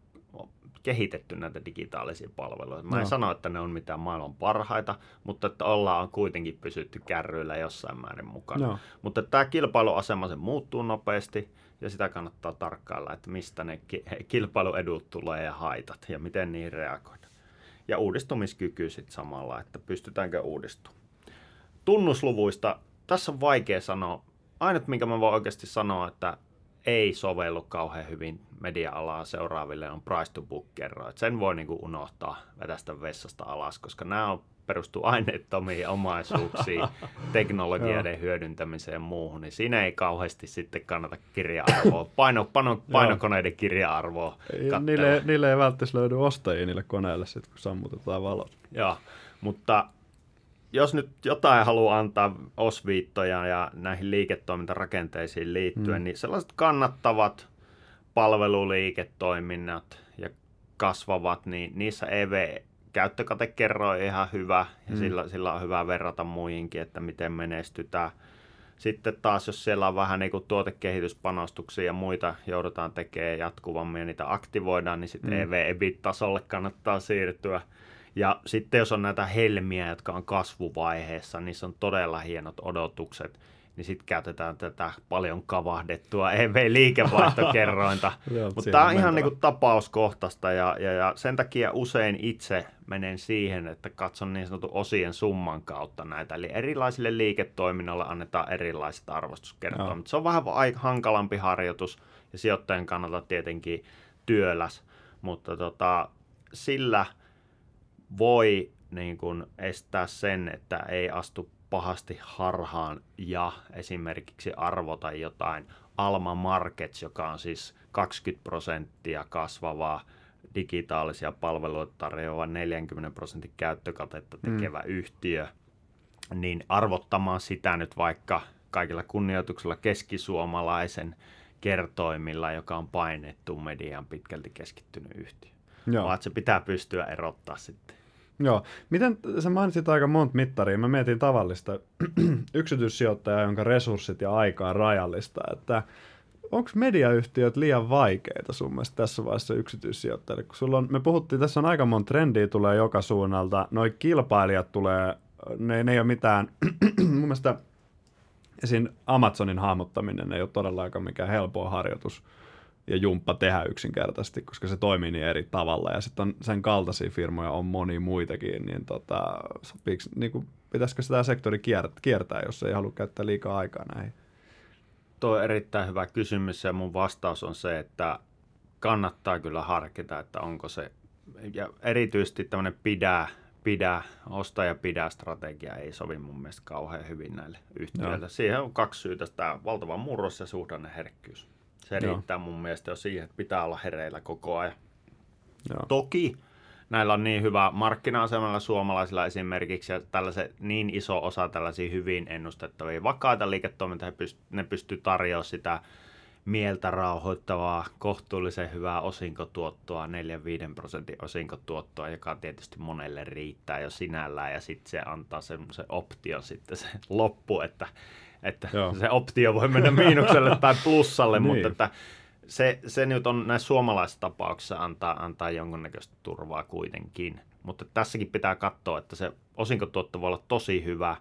kehitetty näitä digitaalisia palveluita. Mä no. en sano, että ne on mitään maailman parhaita, mutta että ollaan on kuitenkin pysytty kärryillä jossain määrin mukana. No. Mutta tämä kilpailuasema se muuttuu nopeasti ja sitä kannattaa tarkkailla, että mistä ne kilpailuedut tulee ja haitat ja miten niihin reagoidaan. Ja uudistumiskyky sitten samalla, että pystytäänkö uudistumaan. Tunnusluvuista, tässä on vaikea sanoa. Ainut, minkä mä voin oikeasti sanoa, että ei sovellu kauhean hyvin media-alaa seuraaville, on price to book -kerroin. Sen voi niinku unohtaa, vetästä vessasta alas, koska nämä on, perustuu aineettomiin omaisuuksiin, teknologioiden hyödyntämiseen ja muuhun, niin siinä ei kauheasti sitten kannata kirja-arvoa, paino, pano, painokoneiden kirja-arvoa. Niille, niille ei välttämättä löydy ostajia niille koneille, sit, kun sammutetaan valot. Joo, mutta jos nyt jotain haluaa antaa osviittoja ja näihin liiketoimintarakenteisiin liittyen, mm. niin sellaiset kannattavat palveluliiketoiminnat ja kasvavat, niin niissä E V-käyttökatekerroin on ihan hyvä ja mm. sillä, sillä on hyvä verrata muihinkin, että miten menestytään. Sitten taas, jos siellä on vähän niin kuin tuotekehityspanostuksia ja muita joudutaan tekemään jatkuvammin ja niitä aktivoidaan, niin sitten mm. E V-E B I T-tasolle kannattaa siirtyä. Ja sitten jos on näitä helmiä, jotka on kasvuvaiheessa, niissä on todella hienot odotukset, niin sitten käytetään tätä paljon kavahdettua E V-liikevaihtokerrointa. Mutta tämä on ihan niinku tapauskohtaista ja, ja, ja sen takia usein itse menen siihen, että katson niin sanotun osien summan kautta näitä. Eli erilaisille liiketoiminnoille annetaan erilaiset arvostuskertoimet. No. Se on vähän hankalampi harjoitus ja sijoittajan kannalta tietenkin työläs, mutta tota, sillä voi niin kuin estää sen, että ei astu pahasti harhaan ja esimerkiksi arvota jotain Alma Markets, joka on siis kaksikymmentä prosenttia kasvavaa digitaalisia palveluita tarjoava neljäkymmentä prosentin käyttökatetta tekevä mm. yhtiö, niin arvottamaan sitä nyt vaikka kaikilla kunnioituksella Keskisuomalaisen kertoimilla, joka on painettu mediaan pitkälti keskittynyt yhtiö. Joo. Vaan se pitää pystyä erottaa sitten. Joo. Miten sä mainitsit aika monta mittaria? Mä mietin tavallista yksityissijoittajaa, jonka resurssit ja aika on rajallista. Että onko mediayhtiöt liian vaikeita sun mielestä tässä vaiheessa yksityissijoittajille? Kun sulla on, me puhuttiin, tässä on aika monta trendiä tulee joka suunnalta. Noi kilpailijat tulee, ne, ne ei ole mitään, mun mielestä esiin Amazonin hahmottaminen ei ole todellakaan mikään helpoa harjoitus ja jumppa tehdä yksinkertaisesti, koska se toimii niin eri tavalla. Ja sitten sen kaltaisia firmoja on moni muitakin, niin, tota, sopiks, niin kun, pitäisikö sitä sektori kiertää, jos ei halua käyttää liikaa aikaa näihin? Tuo on erittäin hyvä kysymys, ja mun vastaus on se, että kannattaa kyllä harkita, että onko se, ja erityisesti tämmöinen pidä, pidä, osta ja pidä strategia ei sovi mun mielestä kauhean hyvin näille yhtiöille. No. Siihen on kaksi syytä, tämä valtava murros ja suhdanneherkkyys. Se Joo. riittää mun mielestä jo siihen, että pitää olla hereillä koko ajan. Joo. Toki näillä on niin hyvä markkina-asemalla suomalaisilla esimerkiksi, ja tällaiset, niin iso osa tällaisia hyvin ennustettavia vakaita liiketoimintaa, ne pystyy tarjoamaan sitä mieltä rauhoittavaa, kohtuullisen hyvää osinkotuottoa, neljä viisi prosentin osinkotuottoa, joka tietysti monelle riittää jo sinällään, ja sitten se antaa semmoisen option sitten se loppu, että että Joo. se optio voi mennä miinukselle tai plussalle, niin. mutta että se, se nyt on näissä suomalaisissa tapauksissa antaa, antaa jonkunnäköistä turvaa kuitenkin. Mutta tässäkin pitää katsoa, että se osinkotuotto voi olla tosi hyvä,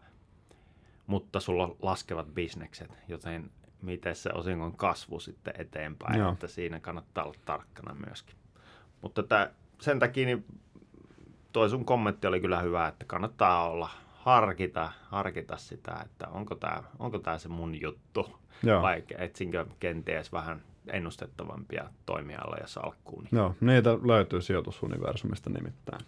mutta sulla on laskevat bisnekset, joten miten se osingon kasvu sitten eteenpäin, Joo. että siinä kannattaa olla tarkkana myöskin. Mutta tämä, sen takia niin toi sun kommentti oli kyllä hyvä, että kannattaa olla Harkita, harkita sitä, että onko tämä onko tää se mun juttu, Joo. vai etsinkö kenties vähän ennustettavampia toimialoja salkkuun. Joo, niitä löytyy sijoitusuniversumista nimittäin.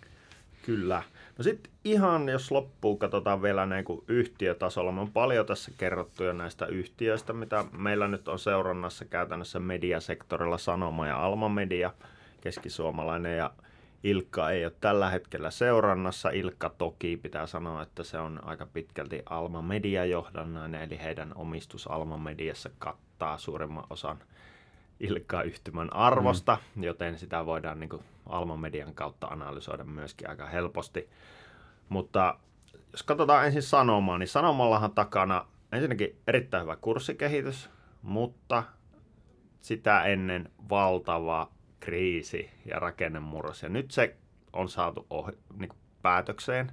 Kyllä. No sitten ihan, jos loppuun katsotaan vielä niin kuin yhtiötasolla, me on paljon tässä kerrottu jo näistä yhtiöistä, mitä meillä nyt on seurannassa käytännössä mediasektorilla Sanoma ja Alma Media, Keskisuomalainen ja Ilkka ei ole tällä hetkellä seurannassa. Ilkka toki pitää sanoa, että se on aika pitkälti Alma Media johdannainen, eli heidän omistus Alma Mediassa kattaa suurimman osan Ilkka-yhtymän arvosta, mm. joten sitä voidaan niin kuin Alma Median kautta analysoida myöskin aika helposti. Mutta jos katsotaan ensin Sanomaa, niin Sanomallahan takana ensinnäkin erittäin hyvä kurssikehitys, mutta sitä ennen valtava kriisi ja rakennemurros. Ja nyt se on saatu ohi, niin kuin päätökseen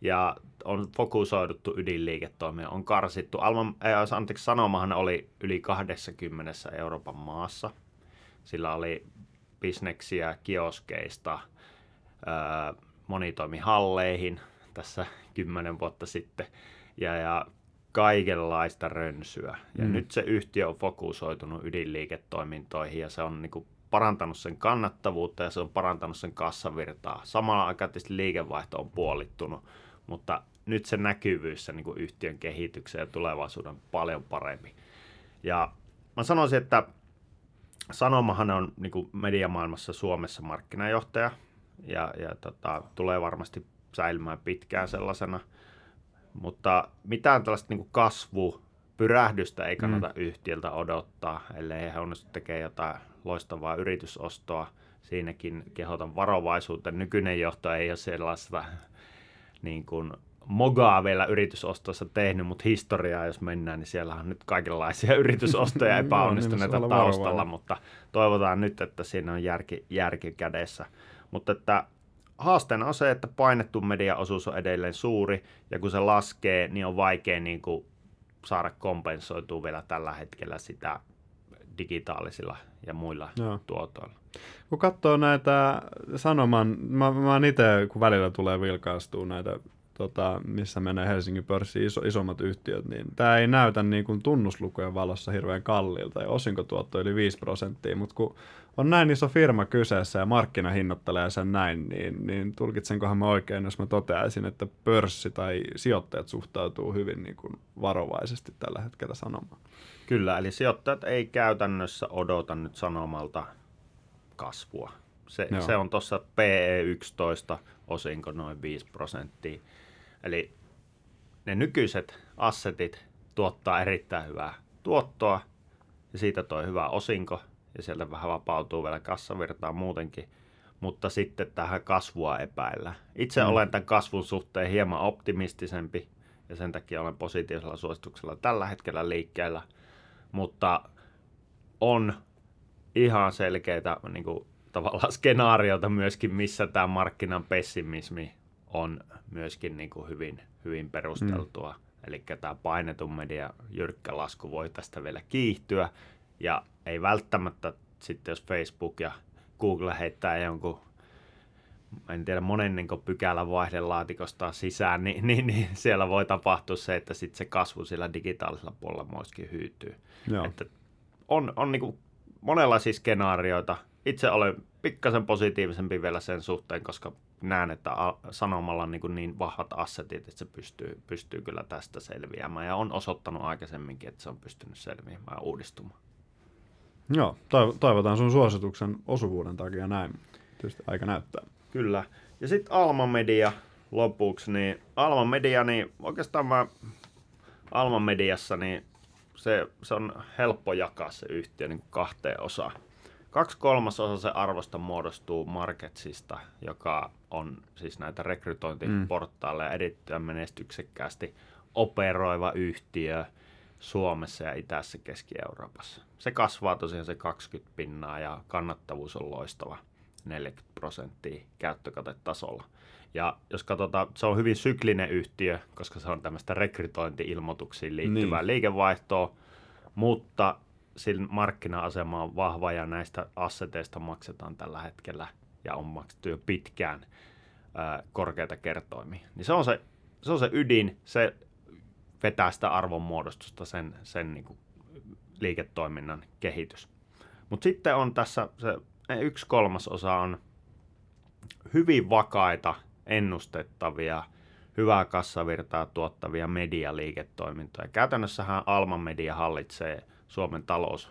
ja on fokusoiduttu ydinliiketoimia, on karsittu. Alma, äh, anteeksi, Sanomahan oli yli kaksikymmentä Euroopan maassa. Sillä oli bisneksiä kioskeista äh, monitoimihalleihin tässä kymmenen vuotta sitten ja, ja kaikenlaista rönsyä. Ja mm. nyt se yhtiö on fokusoitunut ydinliiketoimintoihin ja se on niin kuin parantanut sen kannattavuutta ja se on parantanut sen kassavirtaa. Samalla aikaan tietysti liikevaihto on puolittunut, mutta nyt se näkyvyys se niin kuin yhtiön kehityksen ja tulevaisuuden paljon parempi. Ja mä sanoisin, että Sanomahan on niin kuin mediamaailmassa Suomessa markkinajohtaja ja, ja tota, tulee varmasti säilymään pitkään sellaisena, mutta mitään tällaista niin kuin kasvupyrähdystä ei kannata mm. yhtiöltä odottaa, ellei he onnistu tekemään jotain loistavaa yritysostoa. Siinäkin kehotan varovaisuuteen. Nykyinen johto ei ole sellaista niin kuin mogaa vielä yritysostossa tehnyt, mutta historiaa jos mennään, niin siellä on nyt kaikenlaisia yritysostoja epäonnistuneita no, niin taustalla, mutta toivotaan nyt, että siinä on järki, järki kädessä. Mutta että haasteena on se, että painettu mediaosuus on edelleen suuri, ja kun se laskee, niin on vaikea niin kuin saada kompensoitua vielä tällä hetkellä sitä digitaalisilla ja muilla Joo. tuotoilla. Kun katsoo näitä Sanoman, mä, mä itse kun välillä tulee vilkaistua näitä, tota, missä menee Helsingin pörssiin iso, isommat yhtiöt, niin tämä ei näytä niin kuin tunnuslukujen valossa hirveän kalliilta ja osinkotuotto yli viisi prosenttia, mutta kun on näin iso firma kyseessä ja markkina hinnoittelee sen näin, niin, niin tulkitsenkohan mä oikein, jos mä toteaisin, että pörssi tai sijoittajat suhtautuu hyvin niin kuin varovaisesti tällä hetkellä Sanomaan. Kyllä, eli sijoittajat ei käytännössä odota nyt Sanomalta kasvua. Se, se on tuossa P E yksitoista osinko noin viisi prosenttia. Eli ne nykyiset assetit tuottaa erittäin hyvää tuottoa ja siitä toi hyvä osinko ja sieltä vähän vapautuu vielä kassavirtaa muutenkin, mutta sitten tähän kasvua epäillä. Itse mm. olen tämän kasvun suhteen hieman optimistisempi ja sen takia olen positiivisella suosituksella tällä hetkellä liikkeellä, mutta on ihan selkeitä niin kuin tavallaan skenaarioita myöskin, missä tämä markkinan pessimismi on myöskin niin kuin hyvin, hyvin perusteltua. Mm. Eli tämä painetun median jyrkkä lasku voi tästä vielä kiihtyä. Ja ei välttämättä sitten, jos Facebook ja Google heittää jonkun, en tiedä monennenko pykälän vaihdelaatikosta sisään, niin, niin, niin siellä voi tapahtua se, että sitten se kasvu siellä digitaalisella puolella myöskin hyytyy. Että on on niin kuin monenlaisia skenaarioita. Itse olen pikkasen positiivisempi vielä sen suhteen, koska näen, että Sanomalla on niin, niin vahvat assetit, että se pystyy, pystyy kyllä tästä selviämään. Ja on osoittanut aikaisemminkin, että se on pystynyt selviämään ja uudistumaan. Joo, toivotaan sun suosituksen osuvuuden takia näin. Tietysti aika näyttää. Kyllä. Ja sitten Alma Media lopuksi. Niin Alma Media, niin oikeastaan mä Alma Mediassa, niin se, se on helppo jakaa se yhtiö niin kuin kahteen osaan. Kaksi kolmasosa se arvosta muodostuu Marketsista, joka on siis näitä rekrytointiportaaleja erittäin menestyksekkäästi operoiva yhtiö Suomessa ja itässä Keski-Euroopassa. Se kasvaa tosiaan se kaksikymmentä pinnaa ja kannattavuus on loistava, neljäkymmentä prosenttia käyttökatetasolla. Ja jos katsotaan, se on hyvin syklinen yhtiö, koska se on tämmöistä rekrytointi-ilmoituksiin liittyvää niin. liikevaihtoa, mutta sillä markkina-asema on vahva ja näistä asseteista maksetaan tällä hetkellä ja on maksettu jo pitkään ää, korkeita kertoimia. Niin se on se, se on se ydin, se vetää sitä arvonmuodostusta, sen, sen niin kuin liiketoiminnan kehitys. Mutta sitten on tässä se yksi kolmasosa on hyvin vakaita, ennustettavia, hyvää kassavirtaa tuottavia medialiiketoimintoja. Käytännössähän Alma Media hallitsee Suomen talous,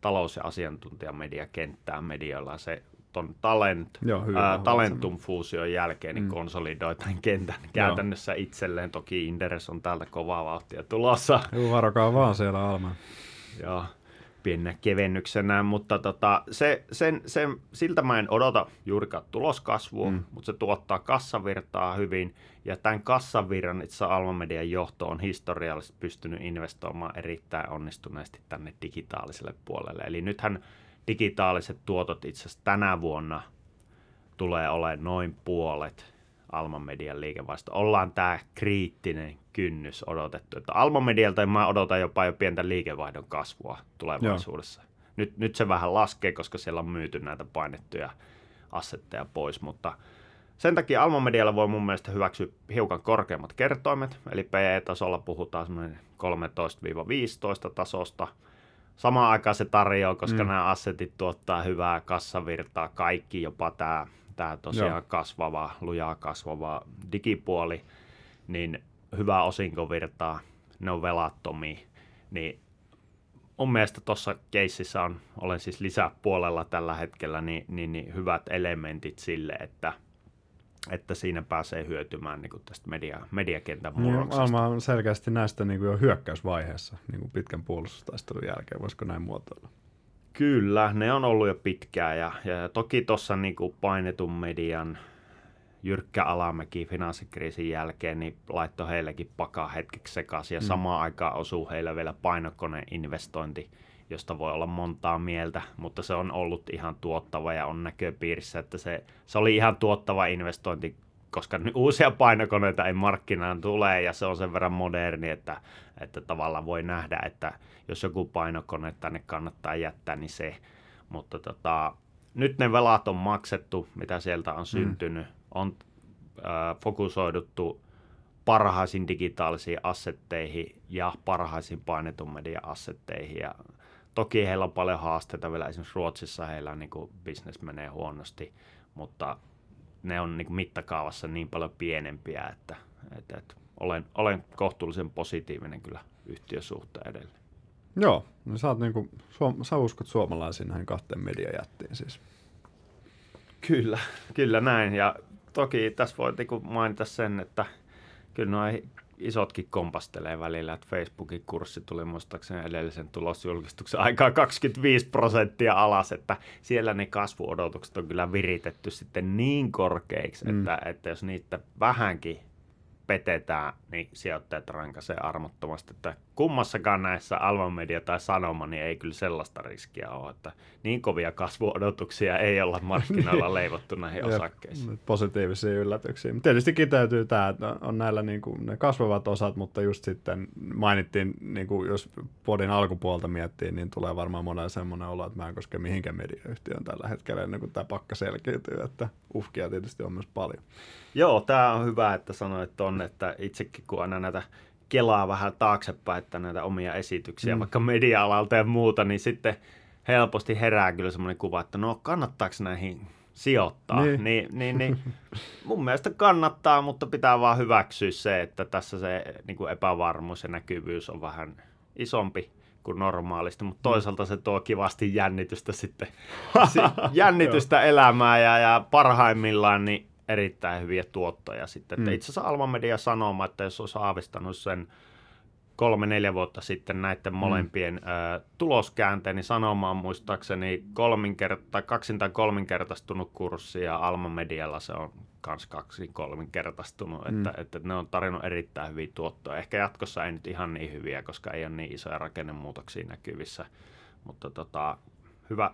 talous- ja asiantuntijamediakenttää medioilla. Se ton talent, Joo, hyvä, ää, Talentum-fuusion jälkeen niin mm. konsolidoi tämän kentän käytännössä Joo. itselleen. Toki Inderes on täältä kovaa vauhtia tulossa. Joo, varokaa vaan siellä Alma. Joo, pienenä kevennyksenä, mutta tota, se, sen, sen, siltä mä en odota juurikaan tuloskasvua, mm. mutta se tuottaa kassavirtaa hyvin, ja tämän kassavirran itse asiassa Alma Median johto on historiallisesti pystynyt investoimaan erittäin onnistuneesti tänne digitaaliselle puolelle. Eli nythän digitaaliset tuotot itse asiassa tänä vuonna tulee olemaan noin puolet Alma Median liikevaihdosta. Ollaan tämä kriittinen kynnys odotettu. Että Alma Medialta mä odotan jopa jo pientä liikevaihdon kasvua tulevaisuudessa. Nyt, nyt se vähän laskee, koska siellä on myyty näitä painettuja assetteja pois, mutta sen takia Alma Medialla voi mun mielestä hyväksyä hiukan korkeammat kertoimet, eli P E-tasolla puhutaan semmoinen kolmetoista viisitoista tasosta. Samaan aikaan se tarjoaa, koska mm. nämä assetit tuottaa hyvää kassavirtaa, kaikki jopa tämä tämä tosiaan Joo. kasvava, lujaa kasvava digipuoli, niin hyvää osinkovirtaa, ne on velattomia, niin mun mielestä tuossa keississä on, olen siis lisäpuolella tällä hetkellä, niin, niin, niin hyvät elementit sille, että, että siinä pääsee hyötymään niin kuin tästä media, mediakentän murroksesta. Alma on selkeästi näistä niin kuin jo hyökkäysvaiheessa niin kuin pitkän puolustustaistelun jälkeen, voisiko näin muotoilla? Kyllä, ne on ollut jo pitkään ja, ja toki tuossa niinku painetun median jyrkkä alamäki finanssikriisin jälkeen niin laittoi heillekin pakaa hetkeksi sekaisin ja mm. samaan aikaan osuu heillä vielä painokoneinvestointi, josta voi olla montaa mieltä, mutta se on ollut ihan tuottava ja on näköpiirissä, että se, se oli ihan tuottava investointi, koska uusia painokoneita ei markkinaan tule ja se on sen verran moderni, että, että tavallaan voi nähdä, että jos joku painokone tänne kannattaa jättää, niin se. Mutta tota, nyt ne velat on maksettu, mitä sieltä on syntynyt. Mm. On äh, fokusoiduttu parhaisiin digitaalisiin assetteihin ja parhaisiin painetun median assetteihin. Ja toki heillä on paljon haasteita vielä. Esimerkiksi Ruotsissa heillä niin kuin business menee huonosti, mutta ne on niin kuin mittakaavassa niin paljon pienempiä, että, että, että olen, olen kohtuullisen positiivinen kyllä yhtiösuhteen edelleen. Joo, no sä, oot niin kuin, sä uskot suomalaisiin näihin kahteen mediajättiin siis. Kyllä, kyllä näin. Ja toki tässä voi niin kuin mainita sen, että kyllä nuo isotkin kompastelee välillä, että Facebookin kurssi tuli muistaakseni edellisen tulosjulkistuksen aikaa kaksikymmentäviisi prosenttia alas, että siellä ne kasvuodotukset on kyllä viritetty sitten niin korkeiksi, mm. että, että jos niitä vähänkin petetään, niin sijoittajat rankasee armottomasti, että kummassakaan näissä Alma Media tai Sanoma, niin ei kyllä sellaista riskiä ole, että niin kovia kasvuodotuksia ei olla markkinoilla leivottu näihin osakkeisiin. Positiivisia yllätyksiä. Tietysti täytyy tämä, että on näillä niin kuin ne kasvavat osat, mutta just sitten mainittiin, niin kuin jos podin alkupuolta miettii, niin tulee varmaan monen semmoinen olo, että mä en koske mihinkään mediayhtiöön tällä hetkellä ennen kuin tämä pakka selkiytyy, että uhkia tietysti on myös paljon. Joo, tämä on hyvä, että sanoit on, että itsekin kun aina näitä kelaa vähän taaksepäin, että näitä omia esityksiä, mm. vaikka media-alalta ja muuta, niin sitten helposti herää kyllä semmoinen kuva, että no kannattaako näihin sijoittaa? Niin. Niin, niin, niin, mun mielestä kannattaa, mutta pitää vaan hyväksyä se, että tässä se niin kuin epävarmuus ja näkyvyys on vähän isompi kuin normaalisti, mutta toisaalta se tuo kivasti jännitystä sitten, jännitystä elämään ja, ja parhaimmillaan niin erittäin hyviä tuottoja sitten. Mm. Itse asiassa Alma Media Sanoma, että jos olisi aavistanut sen kolme, neljä vuotta sitten näiden mm. molempien ö, tuloskäänteen, niin Sanoma on muistaakseni kolminkert- tai kaksin tai kolminkertaistunut kurssi, ja Alma Medialla se on kans kaksin kolminkertaistunut, mm. että, että ne on tarjonnut erittäin hyviä tuottoja. Ehkä jatkossa ei nyt ihan niin hyviä, koska ei ole niin isoja rakennemuutoksia näkyvissä, mutta tota, hyvä,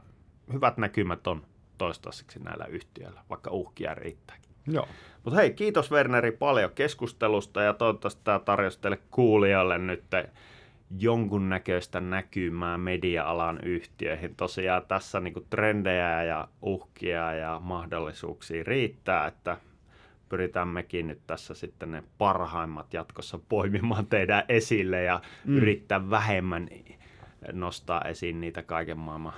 hyvät näkymät on toistaiseksi näillä yhtiöillä, vaikka uhkia riittääkin. Joo. Mutta hei, kiitos Verneri paljon keskustelusta ja toivottavasti tämä tarjosi teille kuulijoille nyt jonkunnäköistä näkymää media-alan yhtiöihin. Tosiaan tässä niinku trendejä ja uhkia ja mahdollisuuksia riittää, että pyritään mekin nyt tässä sitten ne parhaimmat jatkossa poimimaan teidän esille ja mm. yrittää vähemmän nostaa esiin niitä kaiken maailman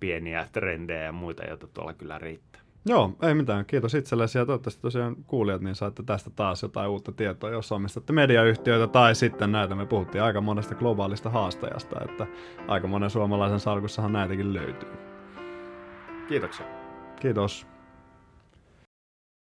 pieniä trendejä ja muita, joita tuolla kyllä riittää. Joo, ei mitään. Kiitos itsellesi ja toivottavasti tosiaan kuulijat, niin saatte tästä taas jotain uutta tietoa, jos omistatte mediayhtiöitä tai sitten näitä. Me puhuttiin aika monesta globaalista haastajasta, että aika monen suomalaisen salkussahan näitäkin löytyy. Kiitoksia. Kiitos.